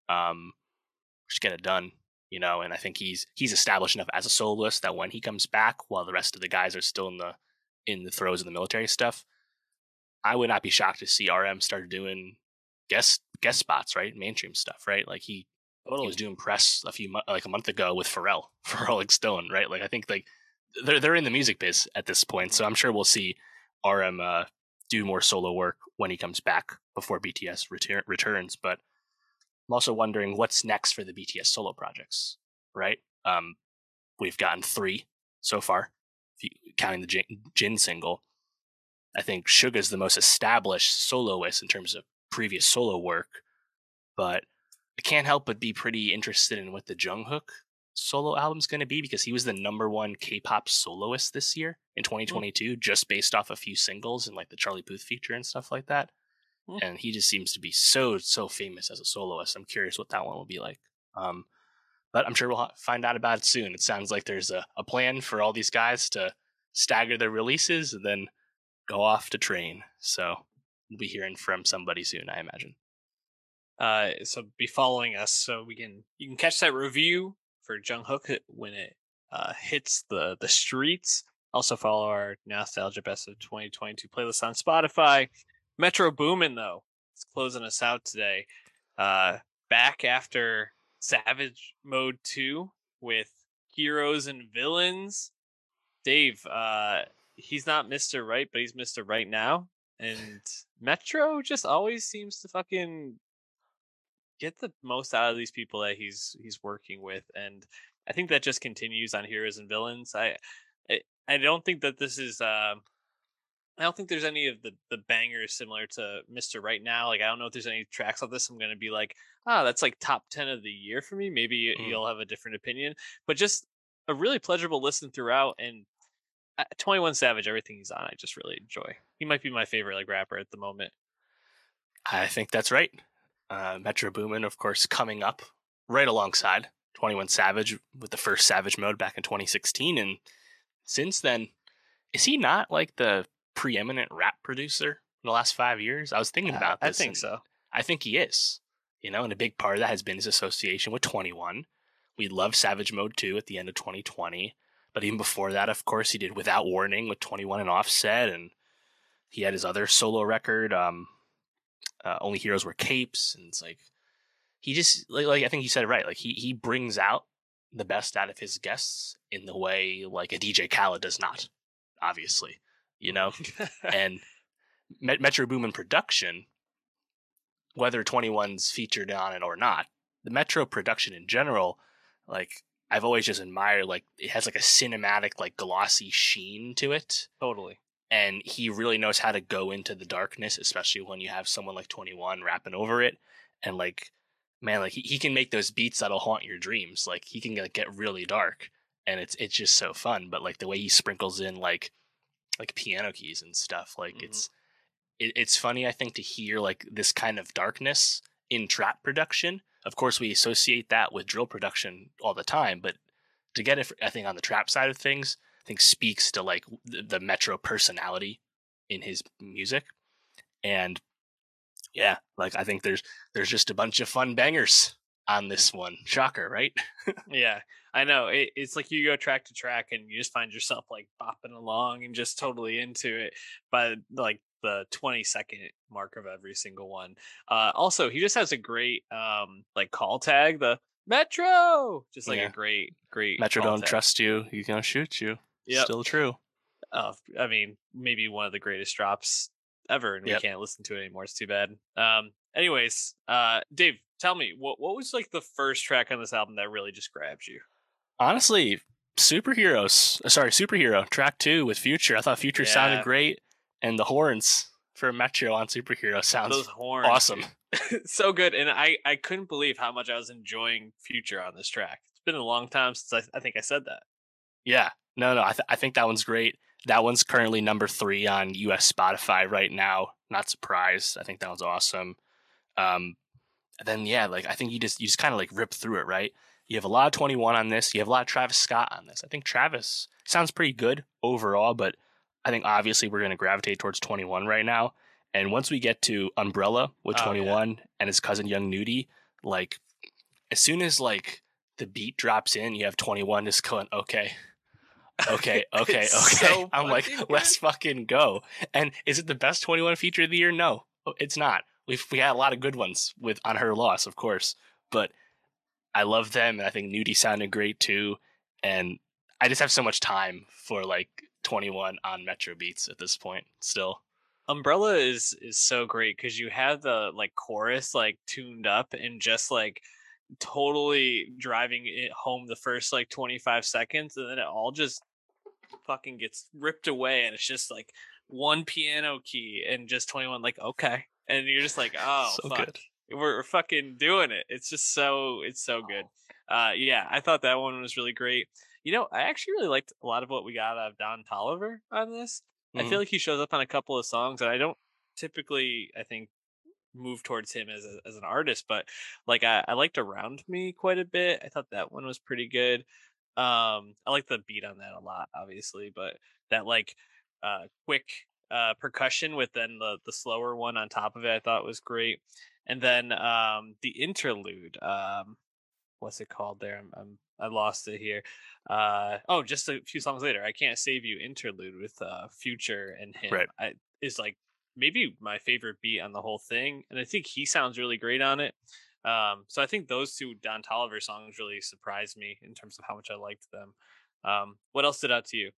Just get it done, you know, and I think he's established enough as a soloist that when he comes back, while the rest of the guys are still in the throes of the military stuff, I would not be shocked to see RM start doing guest spots, right? Mainstream stuff, right? Like he was doing press a month ago with Pharrell for Rolling Stone, right? Like I think like they're in the music biz at this point, so I'm sure we'll see RM do more solo work when he comes back before BTS returns. But I'm also wondering what's next for the BTS solo projects, right? We've gotten 3 so far, counting the Jin single. I think Suga's the most established soloist in terms of previous solo work, but I can't help but be pretty interested in what the Jungkook solo album's going to be, because he was the #1 K-pop soloist this year in 2022, just based off a few singles and like the Charlie Puth feature and stuff like that. And he just seems to be so famous as a soloist. I'm curious what that one will be like. But I'm sure we'll find out about it soon. It sounds like there's a plan for all these guys to stagger their releases and then go off to train. So we'll be hearing from somebody soon, I imagine. So be following us so you can catch that review for Jungkook when it hits the streets. Also follow our Nostalgia Best of 2022 playlist on Spotify. Metro Boomin, though, it's closing us out today. Back after Savage Mode 2 with Heroes and Villains. Dave, he's not Mr. Right, but he's Mr. Right now. And Metro just always seems to fucking get the most out of these people that he's working with, and I think that just continues on Heroes and Villains. I don't think that this is I don't think there's any of the bangers similar to Mr. Right Now. Like I don't know if there's any tracks on this I'm gonna be like, that's like top 10 of the year for me. Maybe you'll have a different opinion, but just a really pleasurable listen throughout. And 21 Savage, everything he's on, I just really enjoy. He might be my favorite like rapper at the moment. I think that's right. Metro Boomin, of course, coming up right alongside 21 Savage with the first Savage Mode back in 2016. And since then, is he not like the preeminent rap producer in the last 5 years? I was thinking about this. I think so. I think he is. You know, and a big part of that has been his association with 21. We love Savage Mode 2 at the end of 2020. But even before that, of course, he did Without Warning with 21 and Offset. And he had his other solo record, Only Heroes Wear Capes. And it's like, he just, like I think you said it right. Like, he brings out the best out of his guests in the way, like, a DJ Khaled does not, obviously. You know? And Metro Boomin production, whether 21's featured on it or not, the Metro production in general, like, I've always just admired, like, it has, like, a cinematic, like, glossy sheen to it. Totally. And he really knows how to go into the darkness, especially when you have someone like 21 rapping over it. And, like, man, like, he can make those beats that'll haunt your dreams. Like, he can, like, get really dark. And it's just so fun. But, like, the way he sprinkles in, like piano keys and stuff, like, mm-hmm. It's funny, I think, to hear, like, this kind of darkness in trap production. Of course, we associate that with drill production all the time, but to get it, I think, on the trap side of things, I think speaks to, like, the Metro personality in his music. And, yeah, like, I think there's just a bunch of fun bangers on this one. Shocker, right? Yeah, I know. It's like you go track to track and you just find yourself, like, bopping along and just totally into it by, like, the 22nd mark of every single one. Also, he just has a great like call tag, the Metro, just like, yeah. A great Metro don't tag. Trust you, he's gonna shoot you. Yep. Still true. I mean, maybe one of the greatest drops ever, and yep. We can't listen to it anymore. It's too bad. Anyways, Dave, tell me, what was like the first track on this album that really just grabbed you? Honestly, Superhero track 2 with Future. I thought Future sounded great. And the horns for Metro on Superhero sounds awesome. So good. And I couldn't believe how much I was enjoying Future on this track. It's been a long time since I think I said that. Yeah. No. I think that one's great. That one's currently number 3 on US Spotify right now. Not surprised. I think that one's awesome. Then, yeah, like, I think you just kind of, like, rip through it, right? You have a lot of 21 on this. You have a lot of Travis Scott on this. I think Travis sounds pretty good overall, but I think obviously we're going to gravitate towards 21 right now. And once we get to Umbrella with 21 and his cousin Young Nudie, like, as soon as, like, the beat drops in, you have 21 just going, okay. So I'm like, good. Let's fucking go. And is it the best 21 feature of the year? No, it's not. We had a lot of good ones with On Her Loss, of course, but I love them. And I think Nudie sounded great too. And I just have so much time for, like, 21 on Metro beats at this point. Still, Umbrella is so great because you have the, like, chorus, like, tuned up and just, like, totally driving it home the first, like, 25 seconds, and then it all just fucking gets ripped away, and it's just, like, one piano key and just 21 like, okay, and you're just like, oh, so fuck, we're fucking doing it. It's just so, it's so good. Yeah, I thought that one was really great. You know, I actually really liked a lot of what we got out of Don Toliver on this. Mm-hmm. I feel like he shows up on a couple of songs, and I don't typically, I think, move towards him as an artist, but, like, I liked Around Me quite a bit. I thought that one was pretty good. I like the beat on that a lot, obviously, but that, like, quick percussion with then the slower one on top of it, I thought was great. And then the interlude, what's it called there? I lost it here. Just a few songs later, I Can't Save You interlude with Future and him, right. Is like maybe my favorite beat on the whole thing, and I think he sounds really great on it. So I think those two Don Toliver songs really surprised me in terms of how much I liked them. What else stood out to you?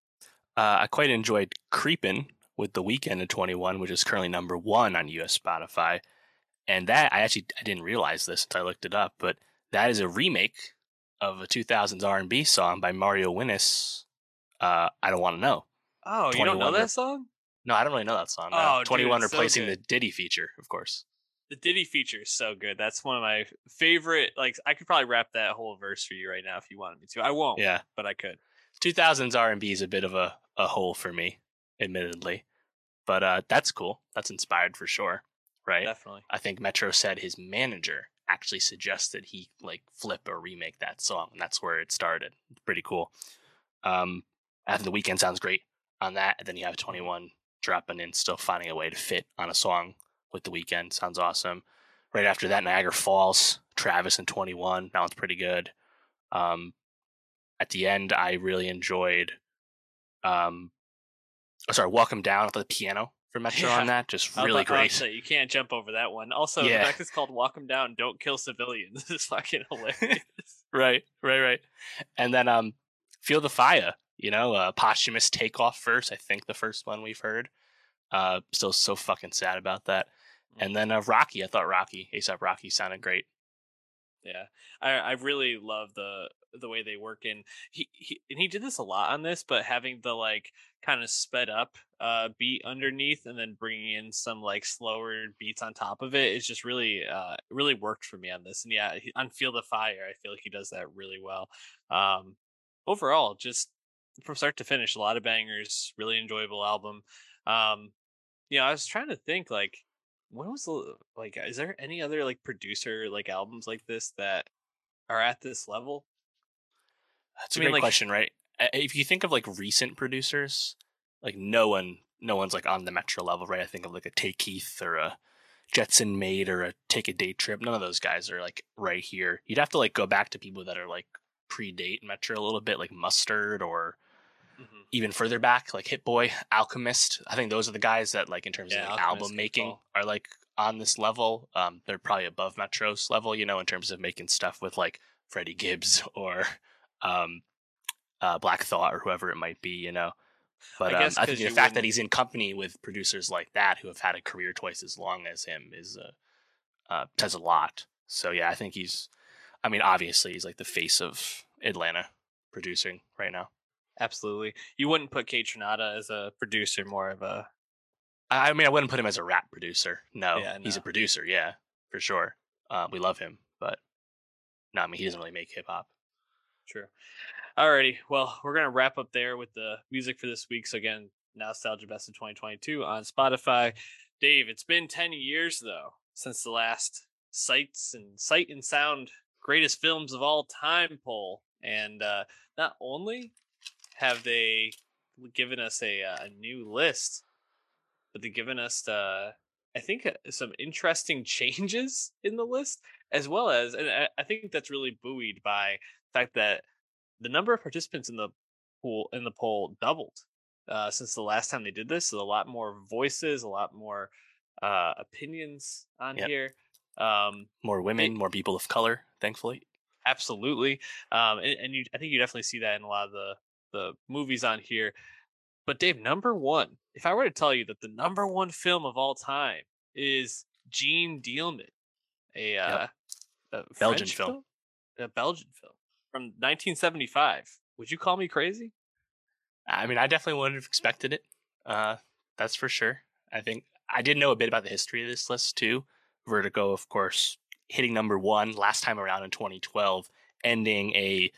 I quite enjoyed Creepin' with The Weeknd of 21, which is currently number 1 on US Spotify, and that I didn't realize this until I looked it up, but that is a remake of a 2000s R&B song by Mario Winnis, I Don't Want to Know. Oh, you don't know that song? No, I don't really know that song. Oh, 21 replacing the Diddy feature, of course. The Diddy feature is so good. That's one of my favorite. Like, I could probably rap that whole verse for you right now if you wanted me to. I won't, but I could. 2000s R&B is a bit of a a hole for me, admittedly. But that's cool. That's inspired for sure, right? Definitely. I think Metro said his manager actually suggested he like flip or remake that song, and that's where it started. It's pretty cool. I think The Weeknd sounds great on that, and then you have 21 dropping in, still finding a way to fit on a song with The Weeknd. Sounds awesome. Right after that, Niagara Falls, Travis and 21. That one's pretty good. At the end, I really enjoyed... Welcome Down with the piano for Metro on that. Just really great. That. You can't jump over that one. Also, the fact it's called Welcome Down, Don't Kill Civilians. This is fucking hilarious. Right. And then Feel the Fire, posthumous takeoff verse. I think the first one we've heard. Still so fucking sad about that. And then Rocky. I thought ASAP Rocky sounded great. Yeah, I really love the way they work, and he did this a lot on this, but having the like kind of sped up beat underneath and then bringing in some like slower beats on top of it is just really really worked for me on this. And on Feel the Fire, I feel like he does that really well. Overall, just from start to finish, a lot of bangers, really enjoyable album. I was trying to think like, when was is there any other like producer like albums like this that are at this level? That's a great question, right? If you think of like recent producers, like no one's like on the Metro level, right? I think of like a Take Keith or a Jetson Maid or a Take a Day Trip. None of those guys are like right here. You'd have to like go back to people that are like predate Metro a little bit, like Mustard or even further back, like Hit Boy, Alchemist. I think those are the guys that like in terms of like, album making are like on this level. They're probably above Metro's level, in terms of making stuff with like Freddie Gibbs or Black Thought or whoever it might be, But I think the fact that he's in company with producers like that who have had a career twice as long as him is says a lot. So yeah, I think obviously he's like the face of Atlanta producing right now. Absolutely. You wouldn't put Kate Trinata as a producer, more of a... I wouldn't put him as a rap producer. No, yeah, he's a producer, yeah, for sure. We love him, but he doesn't really make hip-hop. Sure. Alrighty, well, we're going to wrap up there with the music for this week. So again, Nostalgia Best of 2022 on Spotify. Dave, it's been 10 years, though, since the last Sight and Sound Greatest Films of All Time poll. And not only... have they given us a new list? But they've given us, I think, some interesting changes in the list, as well as, and I think that's really buoyed by the fact that the number of participants in the poll doubled since the last time they did this. So a lot more voices, a lot more opinions on here. More women, more people of color, thankfully. Absolutely, I think you definitely see that in a lot of the movies on here. But Dave, number one, if I were to tell you that the number one film of all time is Gene Deelman, a Belgian film from 1975, would you call me crazy? I definitely wouldn't have expected it, that's for sure. I think I did know a bit about the history of this list too. Vertigo, of course, hitting number one last time around in 2012, ending a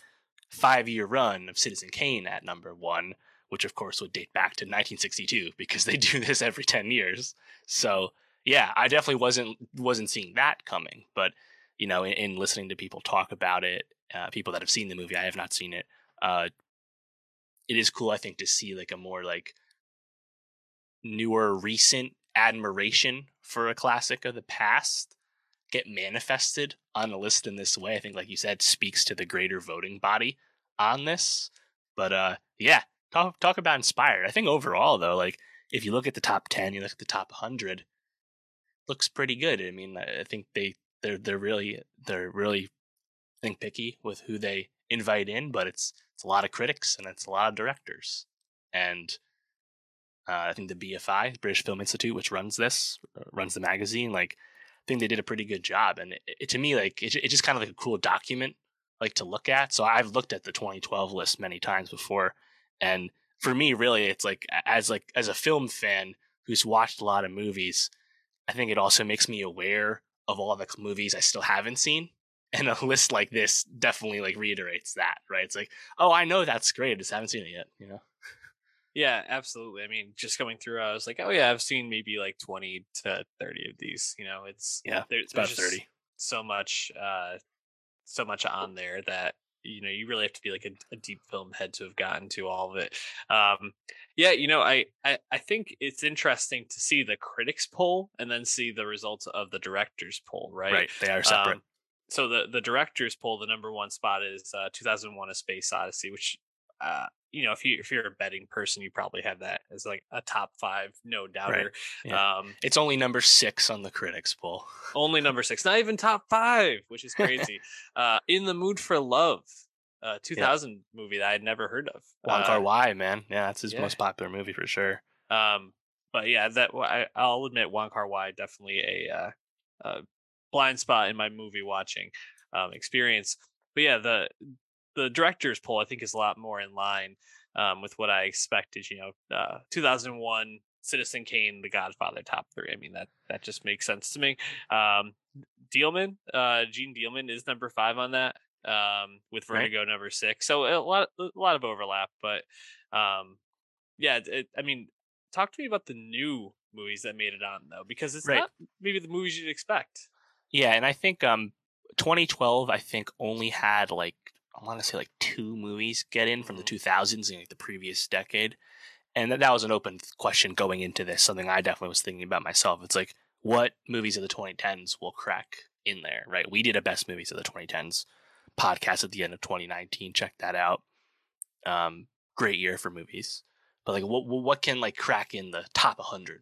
5-year run of Citizen Kane at number one, which of course would date back to 1962 because they do this every 10 years. So yeah, I definitely wasn't seeing that coming, but in listening to people talk about it, people that have seen the movie, I have not seen it. It is cool, I think, to see like a more like newer, recent admiration for a classic of the past get manifested on a list in this way. I think, like you said, speaks to the greater voting body on this. But talk about inspired. I think overall, though, like if you look at the top 10, you look at the top 100, looks pretty good. I mean, I think they're really think picky with who they invite in, but it's a lot of critics and it's a lot of directors. And I think the BFI, British Film Institute, which runs the magazine, like, think they did a pretty good job, and it, to me, like it's just kind of like a cool document like to look at. So I've looked at the 2012 list many times before, and for me, really, it's like as a film fan who's watched a lot of movies, I think it also makes me aware of all the movies I still haven't seen, and a list like this definitely like reiterates that, right? It's like, oh, I know that's great, I just haven't seen it yet. Yeah, absolutely. I mean, just coming through, I was like, oh yeah, I've seen maybe like 20 to 30 of these. You know, it's about 30. So much on there that, you know, you really have to be like a deep film head to have gotten to all of it. I think it's interesting to see the critics poll and then see the results of the directors poll, right? Right, they are separate. So the directors poll, the number one spot is 2001: A Space Odyssey, which, you know, if you're a betting person, you probably have that as like a top five, no doubter. Right. Yeah. It's only number 6 on the critics poll. Only number 6, not even top 5, which is crazy. In the Mood for Love, 2000 movie that I had never heard of. Wong Kar-wai, man. Yeah, that's his most popular movie for sure. But yeah, I'll admit Wong Kar-wai definitely a blind spot in my movie watching experience. But yeah, the director's poll, I think, is a lot more in line with what I expected. You know, 2001, Citizen Kane, The Godfather, top 3. I mean, that just makes sense to me. Gene Dealman is number 5 on that, with Vertigo number 6. So a lot of overlap, but talk to me about the new movies that made it on, though, because it's not maybe the movies you'd expect. Yeah, and I think 2012, I think, only had like, I want to say like 2 movies get in from the 2000s and like the previous decade. And that was an open question going into this, something I definitely was thinking about myself. It's like, what movies of the 2010s will crack in there, right? We did a best movies of the 2010s podcast at the end of 2019. Check that out. Great year for movies. But like, what can like crack in the top 100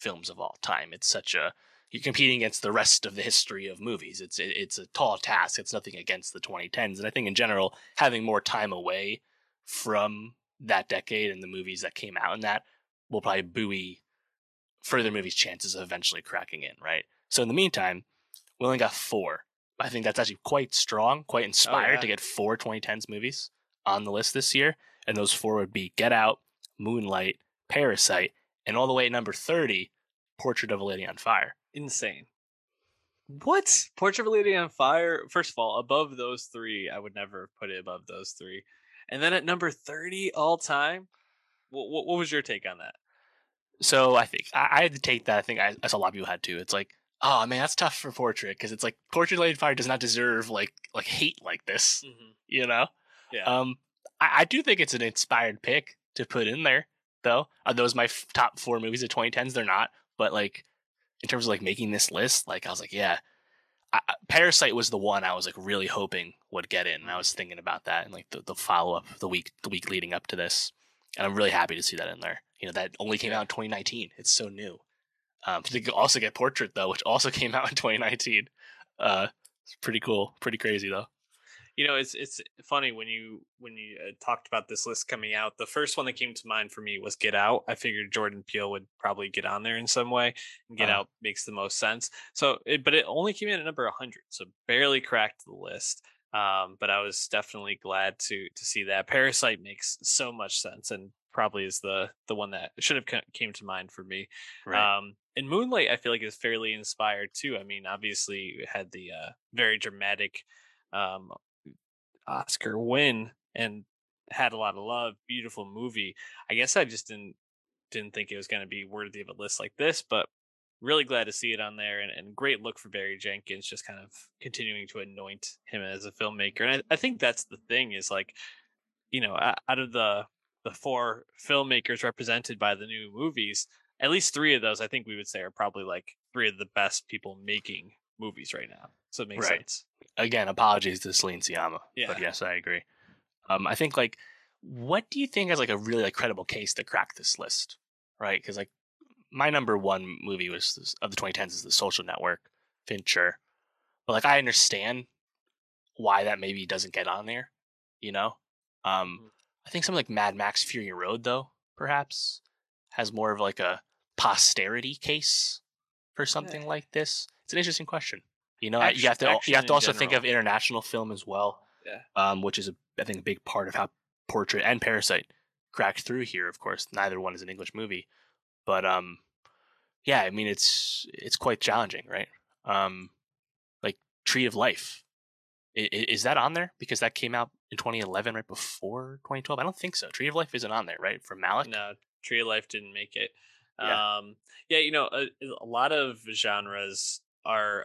films of all time? It's such a... You're competing against the rest of the history of movies. It's a tall task. It's nothing against the 2010s. And I think in general, having more time away from that decade and the movies that came out in that will probably buoy further movies' chances of eventually cracking in, right? So in the meantime, we only got 4. I think that's actually quite strong, quite inspired to get 4 2010s movies on the list this year. And those 4 would be Get Out, Moonlight, Parasite, and all the way at number 30, Portrait of a Lady on Fire. Insane. What? Portrait of a Lady on Fire, first of all, above those 3, I would never put it above those 3. And then at number 30 all time, what was your take on that? So I think I had to take that. I think I saw a lot of people had to. It's like, oh man, that's tough for Portrait, because it's like Portrait of a Lady on Fire does not deserve like hate like this, you know? Yeah. I do think it's an inspired pick to put in there, though. Are those my top 4 movies of 2010s? They're not, but like, in terms of like making this list, like I was like, yeah, Parasite was the one I was like really hoping would get in. And I was thinking about that and like the follow up the week leading up to this. And I'm really happy to see that in there. You know, that only came out in 2019. It's so new. They could also get Portrait, though, which also came out in 2019. It's pretty cool. Pretty crazy, though. You know, it's funny when you talked about this list coming out. The first one that came to mind for me was Get Out. I figured Jordan Peele would probably get on there in some way, and Get Out makes the most sense. So, it only came in at number 100, so barely cracked the list. But I was definitely glad to see that. Parasite makes so much sense and probably is the one that should have came to mind for me. Right. And Moonlight, I feel like, is fairly inspired too. I mean, obviously, it had the very dramatic Oscar win and had a lot of love. Beautiful movie. I guess I just didn't think it was going to be worthy of a list like this, but really glad to see it on there, and great look for Barry Jenkins, just kind of continuing to anoint him as a filmmaker. And I think that's the thing, is like, you know, out of the 4 filmmakers represented by the new movies, at least 3 of those, I think we would say, are probably like 3 of the best people making movies right now. So it makes sense. Again, apologies to Celine Sciamma, but yes, I agree. I think, like, what do you think is like a really like credible case to crack this list, right? Because like my number 1 movie of the 2010s is The Social Network, Fincher, but like I understand why that maybe doesn't get on there, you know. I think something like Mad Max: Fury Road, though, perhaps has more of like a posterity case for something like this. It's an interesting question. You know, you have to also think of international film as well, which is, I think, a big part of how Portrait and Parasite cracked through here. Of course, neither one is an English movie, but I mean, it's quite challenging, right? Like Tree of Life, Is that on there? Because that came out in 2011, right before 2012. I don't think so. Tree of Life isn't on there, right? For Malik? No, Tree of Life didn't make it. Yeah, you know, a lot of genres are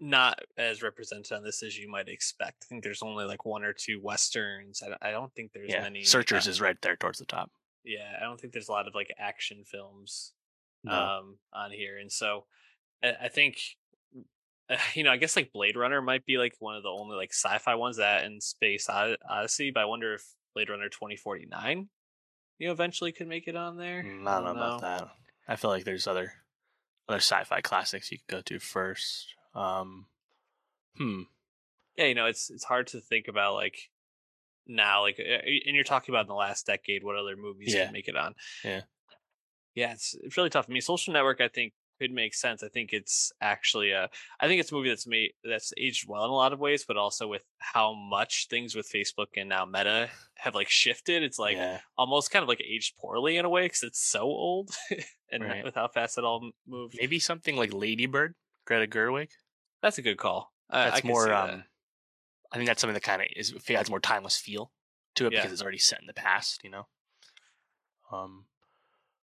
not as represented on this as you might expect. I think there's only like one or two Westerns. I don't think there's many. Searchers is right there towards the top. Yeah, I don't think there's a lot of like action films on here. And so I think, you know, I guess like Blade Runner might be like one of the only like sci-fi ones, that and Space Odyssey. But I wonder if Blade Runner 2049, you know, eventually could make it on there. I don't know about that. I feel like there's other sci-fi classics you could go to first. Yeah, you know, it's hard to think about like now, like, and you're talking about in the last decade, what other movies can make it on. Yeah, it's really tough. I mean, Social Network, I think, could make sense. I think it's actually a movie that's made, that's aged well in a lot of ways, but also with how much things with Facebook and now Meta have like shifted, it's like almost kind of like aged poorly in a way because it's so old and with how fast it all moved. Maybe something like Lady Bird, Greta Gerwig. That's a good call. That's more. I think that's something that kind of adds more timeless feel to it because it's already set in the past, you know.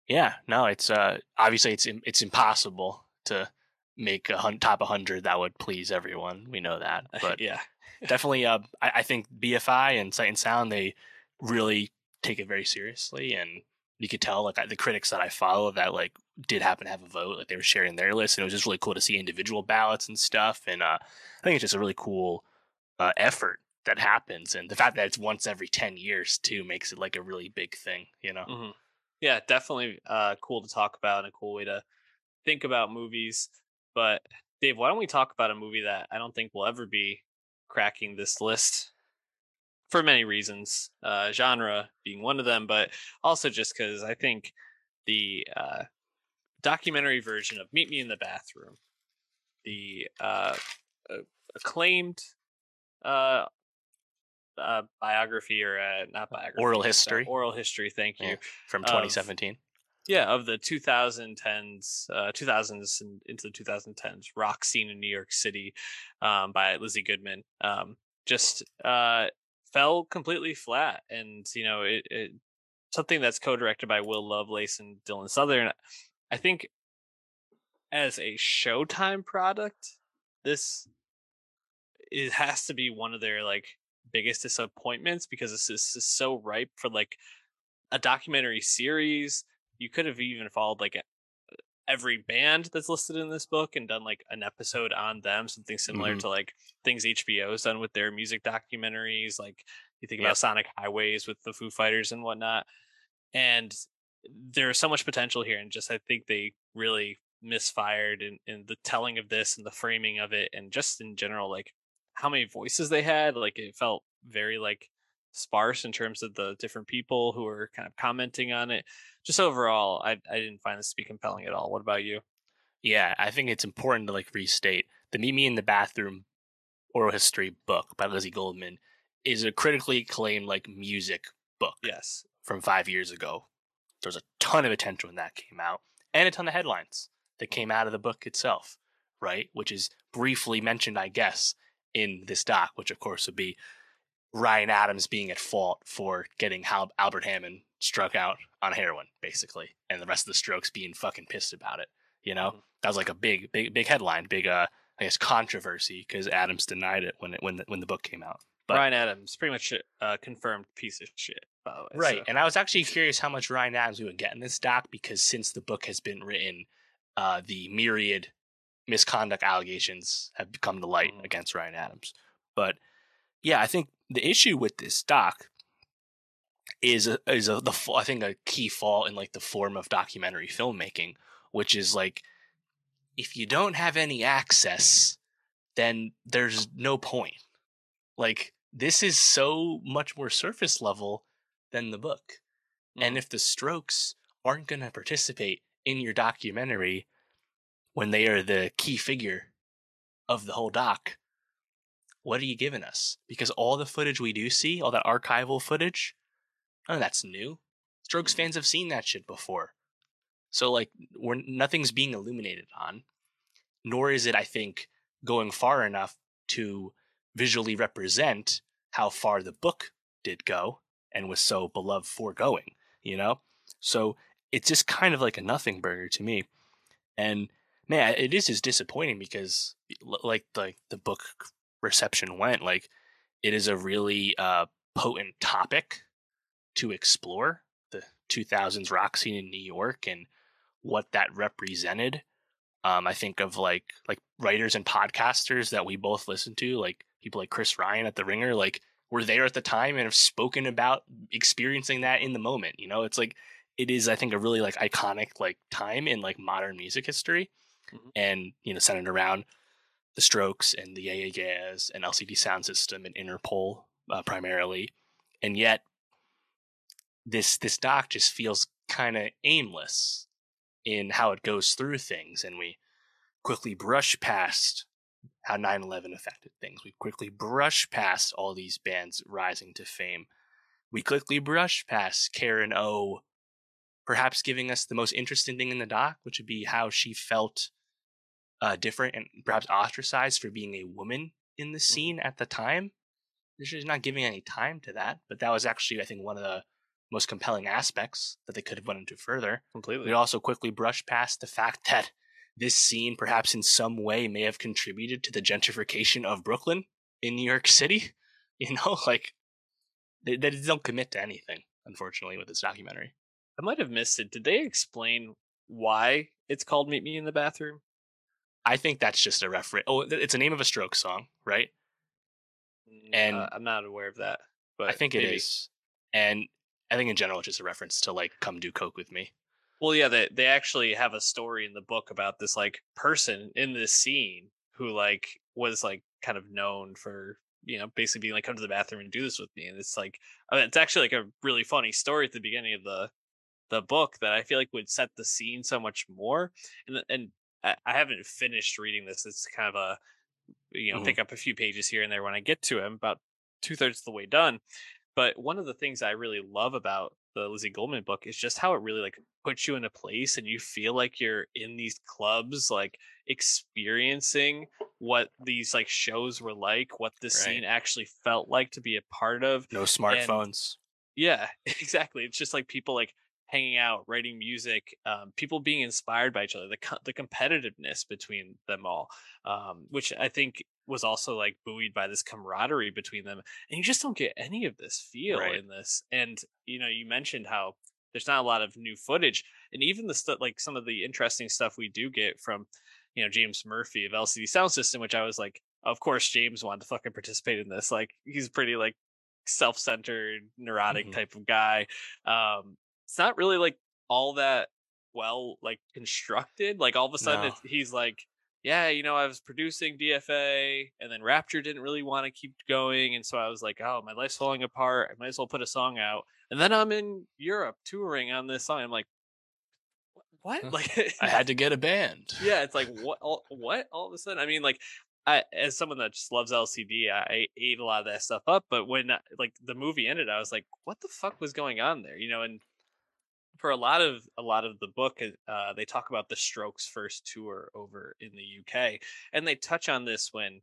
Yeah, no, it's obviously it's impossible to make a top 100 that would please everyone. We know that, but definitely. I think BFI and Sight and Sound, they really take it very seriously, and you could tell like the critics that I follow that like did happen to have a vote, like they were sharing their list, and it was just really cool to see individual ballots and stuff. And I think it's just a really cool effort that happens, and the fact that it's once every 10 years too makes it like a really big thing, you know. Mm-hmm. Yeah, definitely cool to talk about and a cool way to think about movies. But Dave, why don't we talk about a movie that I don't think will ever be cracking this list for many reasons, genre being one of them, but also just because I think the documentary version of Meet Me in the Bathroom, the acclaimed biography or not biography, oral history, thank you, from 2017 of the 2000s and into the 2010s rock scene in New York City, by Lizzie Goodman, just fell completely flat. And you know, it something that's co-directed by Will Lovelace and Dylan Southern. I think as a Showtime product, it has to be one of their like biggest disappointments, because this is so ripe for like a documentary series. You could have even followed like every band that's listed in this book and done like an episode on them, something similar to like things HBO's done with their music documentaries, like you think about Sonic Highways with the Foo Fighters and whatnot. And there's so much potential here, and just I think they really misfired in the telling of this and the framing of it, and just in general like how many voices they had. Like it felt very like sparse in terms of the different people who were kind of commenting on it. Just overall, I didn't find this to be compelling at all. What about you? Yeah, I think it's important to like restate the Meet Me in the Bathroom oral history book by Lizzie Goldman is a critically acclaimed like music book. Yes, from 5 years ago. There was a ton of attention when that came out, and a ton of headlines that came out of the book itself, right? Which is briefly mentioned, I guess, in this doc, which of course would be Ryan Adams being at fault for getting Albert Hammond struck out on heroin, basically, and the rest of the Strokes being fucking pissed about it. You know, that was like a big headline, big I guess controversy, because Adams denied it when the book came out. But Ryan Adams, pretty much confirmed piece of shit, by the way. Right, so. And I was actually curious how much Ryan Adams we would get in this doc, because since the book has been written, the myriad misconduct allegations have come to light against Ryan Adams. But yeah, I think the issue with this doc is a key fault in like the form of documentary filmmaking, which is like, if you don't have any access, then there's no point. Like this is so much more surface level than the book. And if the Strokes aren't going to participate in your documentary, when they are the key figure of the whole doc, what are you giving us? Because all the footage we do see, all that archival footage, none of that's new. Strokes fans have seen that shit before. So like, nothing's being illuminated on, nor is it, I think, going far enough to visually represent how far the book did go and was so beloved for going, you know? So it's just kind of like a nothing burger to me. And man, it is just disappointing because like the book reception went, like it is a really potent topic to explore, the 2000s rock scene in New York and what that represented. I think of like writers and podcasters that we both listen to, like people like Chris Ryan at The Ringer, like were there at the time and have spoken about experiencing that in the moment. You know, it's like, it is, I think, a really like iconic like time in like modern music history, mm-hmm. and, you know, centered around the Strokes and the Yeah Yeah Yeahs and LCD Sound System and Interpol primarily. And yet this doc just feels kind of aimless in how it goes through things, and we quickly brush past how 9/11 affected things. We quickly brush past all these bands rising to fame. We quickly brush past Karen O, perhaps giving us the most interesting thing in the doc, which would be how she felt different and perhaps ostracized for being a woman in the scene at the time. She's not giving any time to that, but that was actually, I think, one of the most compelling aspects that they could have went into further. Completely. We also quickly brushed past the fact that this scene perhaps in some way may have contributed to the gentrification of Brooklyn in New York City. You know, like they don't commit to anything, unfortunately, with this documentary. I might have missed it. Did they explain why it's called Meet Me in the Bathroom? I think that's just a reference. Oh, it's the name of a Strokes song, right? And I'm not aware of that, but I think maybe it is. And I think in general, it's just a reference to like, come do coke with me. Well, yeah, they actually have a story in the book about this like person in this scene who like was like kind of known for, you know, basically being like, come to the bathroom and do this with me. And it's like, I mean, it's actually like a really funny story at the beginning of the book that I feel like would set the scene so much more. And I haven't finished reading this. It's kind of a, you know, pick up a few pages here and there when I get to him, about 2/3 of the way done. But one of the things I really love about the Lizzie Goldman book is just how it really like puts you in a place and you feel like you're in these clubs, like experiencing what these like shows were like, what this scene actually felt like to be a part of. No smartphones. Yeah, exactly. It's just like people like hanging out, writing music, people being inspired by each other, the competitiveness between them all, which I think was also like buoyed by this camaraderie between them. And you just don't get any of this feel in this. And, you know, you mentioned how there's not a lot of new footage, and even the stuff, like some of the interesting stuff we do get from, you know, James Murphy of LCD Sound System, which I was like, of course, James wanted to fucking participate in this. Like he's pretty like self-centered, neurotic type of guy. It's not really like all that well like constructed. Like all of a sudden he's like, yeah, you know, I was producing DFA and then Rapture didn't really want to keep going. And so I was like, oh, my life's falling apart. I might as well put a song out. And then I'm in Europe touring on this song. I'm like, what? Like I had to get a band. Yeah. It's like, what all of a sudden? I mean, like I, as someone that just loves LCD, I ate a lot of that stuff up. But when like the movie ended, I was like, what the fuck was going on there? You know, and for a lot of the book, they talk about the Strokes' first tour over in the UK, and they touch on this when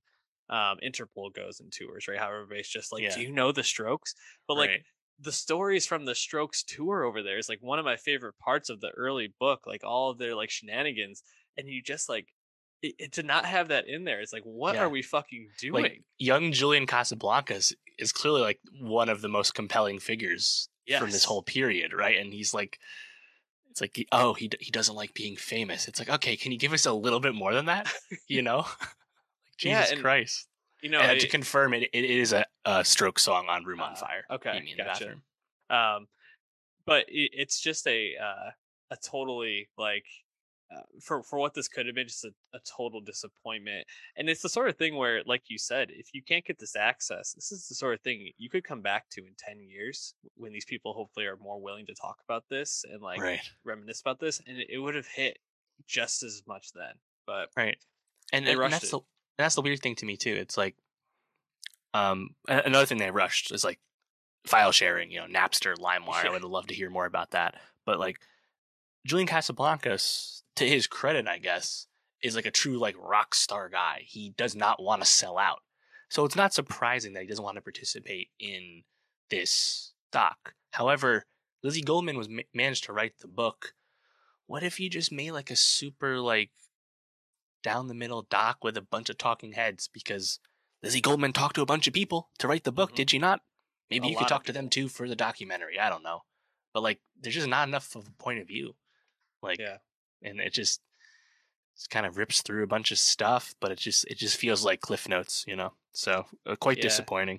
Interpol goes and tours, right? How everybody's just like, do you know the Strokes? But like the stories from the Strokes tour over there is like one of my favorite parts of the early book, like all of their like shenanigans, and you just like it to not have that in there. It's like, what are we fucking doing? Like, young Julian Casablancas is clearly like one of the most compelling figures from this whole period, right? And he's like, it's like, oh, he doesn't like being famous. It's like, okay, can you give us a little bit more than that? You know, like, Jesus Christ. You know, and to confirm it, it is a Stroke song on Room on Fire. Okay, gotcha. But it's just a totally like for what this could have been, just a total disappointment. And it's the sort of thing where, like you said, if you can't get this access, this is the sort of thing you could come back to in 10 years when these people hopefully are more willing to talk about this and like reminisce about this, and it would have hit just as much then. But and that's that's the weird thing to me too. It's like another thing they rushed is like file sharing, you know, Napster, LimeWire. I would have loved to hear more about that, but like Julian Casablancas, to his credit, I guess, is like a true like rock star guy. He does not want to sell out. So it's not surprising that he doesn't want to participate in this doc. However, Lizzie Goldman was managed to write the book. What if you just made like a super like down the middle doc with a bunch of talking heads? Because Lizzie Goldman talked to a bunch of people to write the book, did she not? Maybe you could talk to them too for the documentary. I don't know. But like, there's just not enough of a point of view. Like, and it just kind of rips through a bunch of stuff, but it just feels like Cliff Notes, you know? So quite disappointing.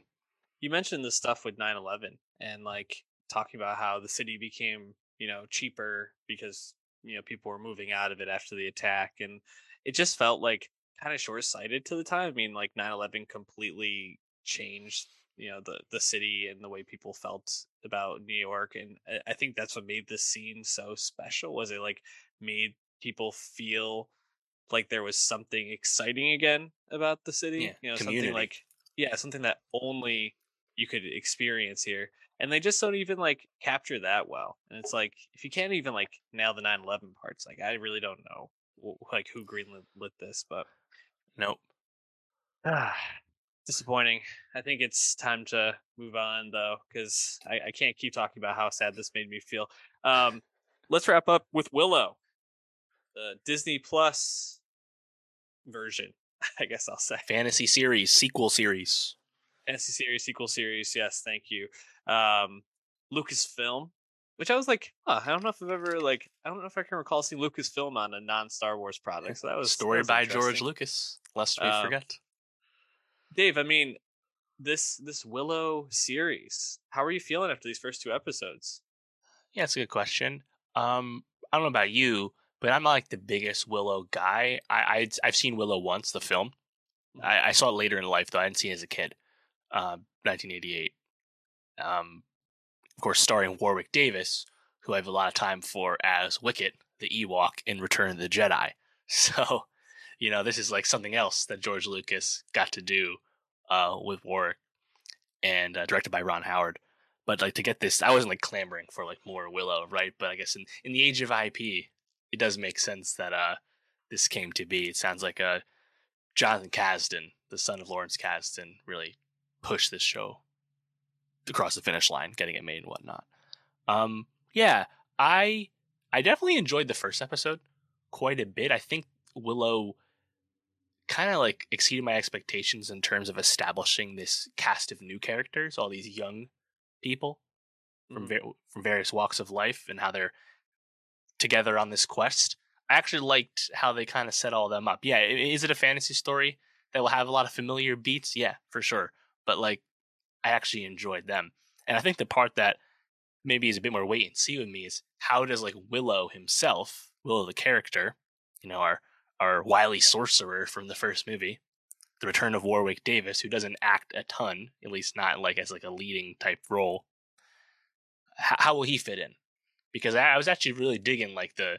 You mentioned the stuff with 9/11 and like talking about how the city became, you know, cheaper because, you know, people were moving out of it after the attack. And it just felt like kind of short-sighted to the time. I mean, like 9/11 completely changed, you know, the city and the way people felt about New York. And I think that's what made this scene so special, was it like made people feel like there was something exciting again about the city, you know, community. Something like, something that only you could experience here. And they just don't even like capture that well. And it's like, if you can't even like nail the 9/11 parts, like I really don't know like who greenlit this, but nope. Disappointing. I think it's time to move on though, because I can't keep talking about how sad this made me feel. Let's wrap up with Willow, the Disney Plus version, I guess I'll say. Fantasy series, sequel series. Yes, thank you. Lucasfilm, which I was like, I don't know if I've ever like, I don't know if I can recall seeing Lucasfilm on a non-Star Wars product. So that was story by George Lucas, lest we forget. Dave, I mean, this Willow series, how are you feeling after these first two episodes? Yeah, it's a good question. I don't know about you, but I'm not like the biggest Willow guy. I've seen Willow once, the film. I saw it later in life, though. I didn't see it as a kid. 1988. Of course, starring Warwick Davis, who I have a lot of time for as Wicket, the Ewok, in Return of the Jedi. So, you know, this is like something else that George Lucas got to do with Warwick, and directed by Ron Howard. But like to get this, I wasn't like clamoring for like more Willow, right? But I guess in the age of IP, it does make sense that this came to be. It sounds like Jonathan Kasdan, the son of Lawrence Kasdan, really pushed this show across the finish line, getting it made and whatnot. I definitely enjoyed the first episode quite a bit. I think Willow kind of like exceeded my expectations in terms of establishing this cast of new characters, all these young people from various walks of life, and how they're together on this quest. I actually liked how they kind of set all them up. Yeah, is it a fantasy story that will have a lot of familiar beats? Yeah, for sure. But like, I actually enjoyed them. And I think the part that maybe is a bit more wait and see with me is how does like Willow himself, Willow the character, you know, our wily sorcerer from the first movie, the return of Warwick Davis, who doesn't act a ton, at least not like as like a leading type role. How will he fit in? Because I was actually really digging like the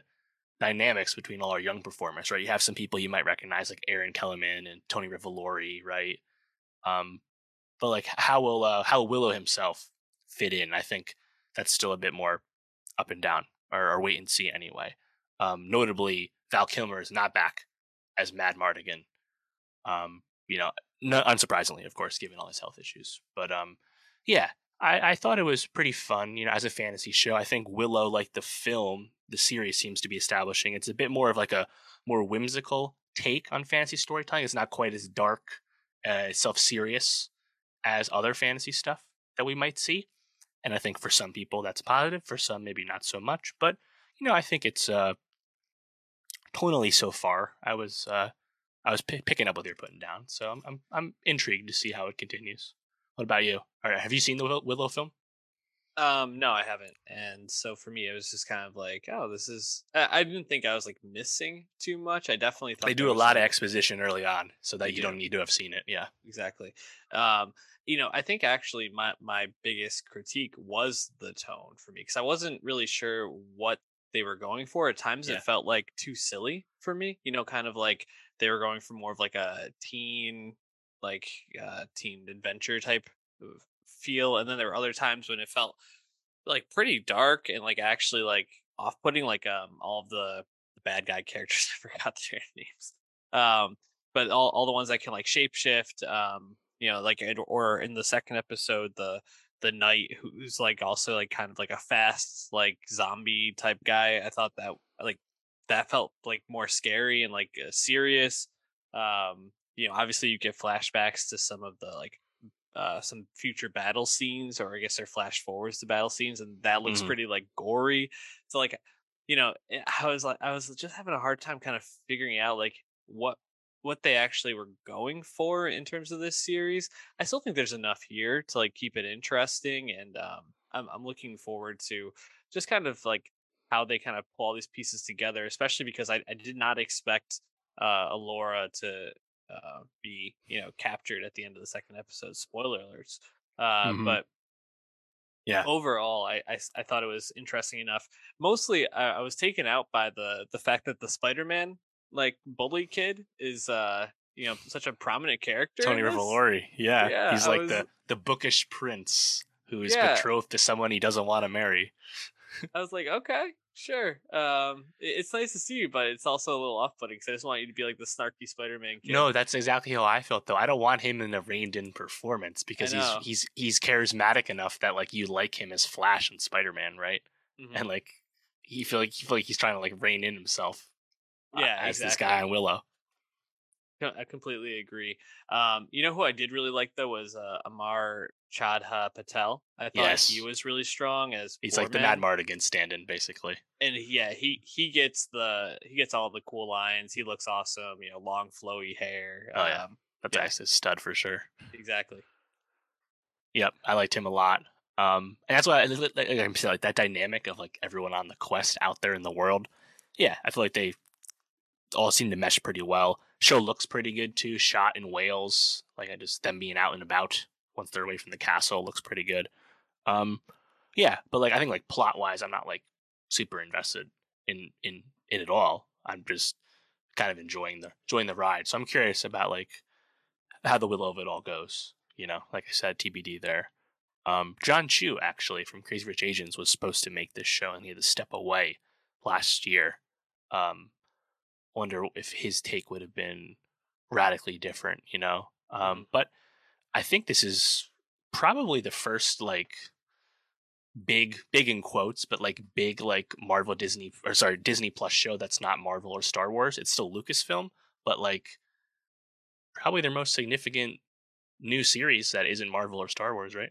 dynamics between all our young performers, right? You have some people you might recognize like Aaron Kellerman and Tony Revolori, right? But like how will Willow himself fit in? I think that's still a bit more up and down, or wait and see anyway. Notably, Val Kilmer is not back as Mad Mardigan. You know, unsurprisingly, of course, given all his health issues. But I thought it was pretty fun, you know, as a fantasy show. I think Willow, like the film, the series seems to be establishing, it's a bit more of like a more whimsical take on fantasy storytelling. It's not quite as dark, self-serious as other fantasy stuff that we might see. And I think for some people that's positive, for some maybe not so much. But, you know, I think it's tonally so far, I was picking up what they're putting down. So I'm intrigued to see how it continues. What about you? All right, have you seen the Willow film? No, I haven't. And so for me, it was just kind of like, oh, this is, I didn't think I was like missing too much. I definitely thought they do a lot of exposition early on so that you don't need to have seen it. Yeah, exactly. You know, I think actually my biggest critique was the tone for me, because I wasn't really sure what they were going for. At times it felt like too silly for me, you know, kind of like they were going for more of like a teen adventure type of feel, and then there were other times when it felt like pretty dark and like actually like off-putting, like all of the bad guy characters, I forgot their names, but all the ones that can like shapeshift, you know, like, or in the second episode, the knight who's like also like kind of like a fast like zombie type guy. I thought that like that felt like more scary and like serious. You know, obviously you get flashbacks to some of the like some future battle scenes, or I guess they're flash forwards to battle scenes, and that looks pretty like gory. So like, you know, I was just having a hard time kind of figuring out like what they actually were going for in terms of this series. I still think there's enough here to like keep it interesting, and I'm looking forward to just kind of like how they kind of pull all these pieces together, especially because I did not expect Allura to be, you know, captured at the end of the second episode. Spoiler alerts. But yeah, overall I thought it was interesting enough. Mostly I was taken out by the fact that the Spider-Man like bully kid is you know, such a prominent character. Tony Revolori. Yeah. He's like the bookish prince who is betrothed to someone he doesn't want to marry. I was like, okay, sure. It's nice to see you, but it's also a little off-putting because I just want you to be like the snarky Spider-Man kid. No, that's exactly how I felt, though. I don't want him in a reined-in performance because he's charismatic enough that like you like him as Flash and Spider-Man, right? And like you feel like he's trying to like rein in himself. As this guy on Willow. I completely agree. You know who I did really like though was Amar Chadha Patel. I thought he was really strong as he's like the Mad Mardigan stand-in basically. And he gets all the cool lines. He looks awesome. You know, long flowy hair. Oh yeah, that's his stud for sure. Exactly. Yep, I liked him a lot. And that's why I'm saying like that dynamic of like everyone on the quest out there in the world. Yeah, I feel like they all seem to mesh pretty well. Show looks pretty good too. Shot in Wales, like them being out and about once they're away from the castle looks pretty good. But like I think like plot wise, I'm not like super invested in it all. I'm just kind of enjoying the ride. So I'm curious about like how the Willow of it all goes. You know, like I said, TBD there. John Chu actually from Crazy Rich Asians was supposed to make this show and he had to step away last year. Wonder if his take would have been radically different, you know. But I think this is probably the first like big in quotes, but like big like Marvel Disney Plus show that's not Marvel or Star Wars. It's still Lucasfilm, but like probably their most significant new series that isn't Marvel or Star Wars, right?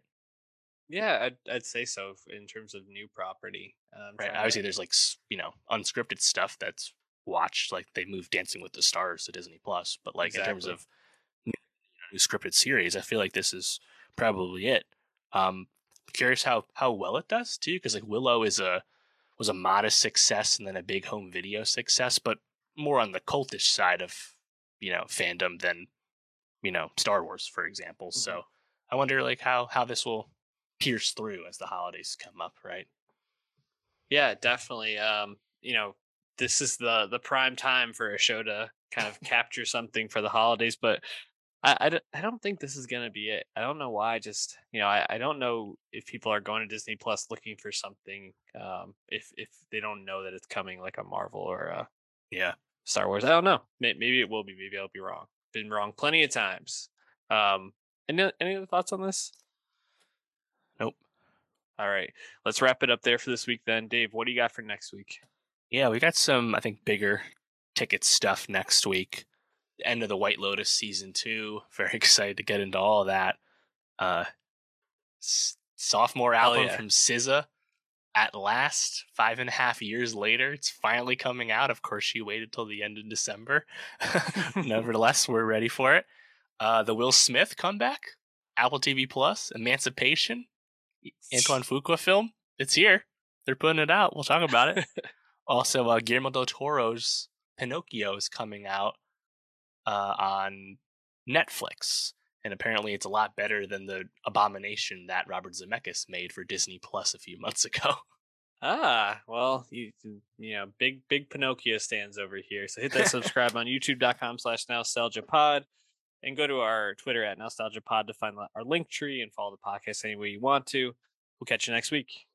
Yeah, I'd say so in terms of new property. Right. Obviously, there's like, you know, unscripted stuff that's watched, like they moved Dancing with the Stars to Disney Plus, but like in terms of new scripted series, I feel like this is probably it. Curious how well it does too, because like Willow was a modest success and then a big home video success, but more on the cultish side of, you know, fandom than, you know, Star Wars, for example. So I wonder like how this will pierce through as the holidays come up, right? Yeah, definitely. You know, this is the prime time for a show to kind of capture something for the holidays, but I don't think this is going to be it. I don't know why. Just, you know, I don't know if people are going to Disney Plus looking for something if they don't know that it's coming, like a Marvel or a Star Wars. I don't know. Maybe it will be. Maybe I'll be wrong. Been wrong plenty of times. Any other thoughts on this? Nope. All right. Let's wrap it up there for this week then. Dave, what do you got for next week? Yeah, we got some, I think, bigger ticket stuff next week. End of the White Lotus season 2. Very excited to get into all of that. Sophomore album from SZA. At last, 5.5 years later, it's finally coming out. Of course, she waited till the end of December. Nevertheless, we're ready for it. The Will Smith comeback. Apple TV Plus. Emancipation. Antoine Fuqua film. It's here. They're putting it out. We'll talk about it. Also, Guillermo del Toro's Pinocchio is coming out on Netflix, and apparently it's a lot better than the abomination that Robert Zemeckis made for Disney Plus a few months ago. Ah, well, you know, big Pinocchio stands over here. So hit that subscribe on youtube.com/nostalgiapod, and go to our Twitter @nostalgiapod to find our link tree and follow the podcast any way you want to. We'll catch you next week.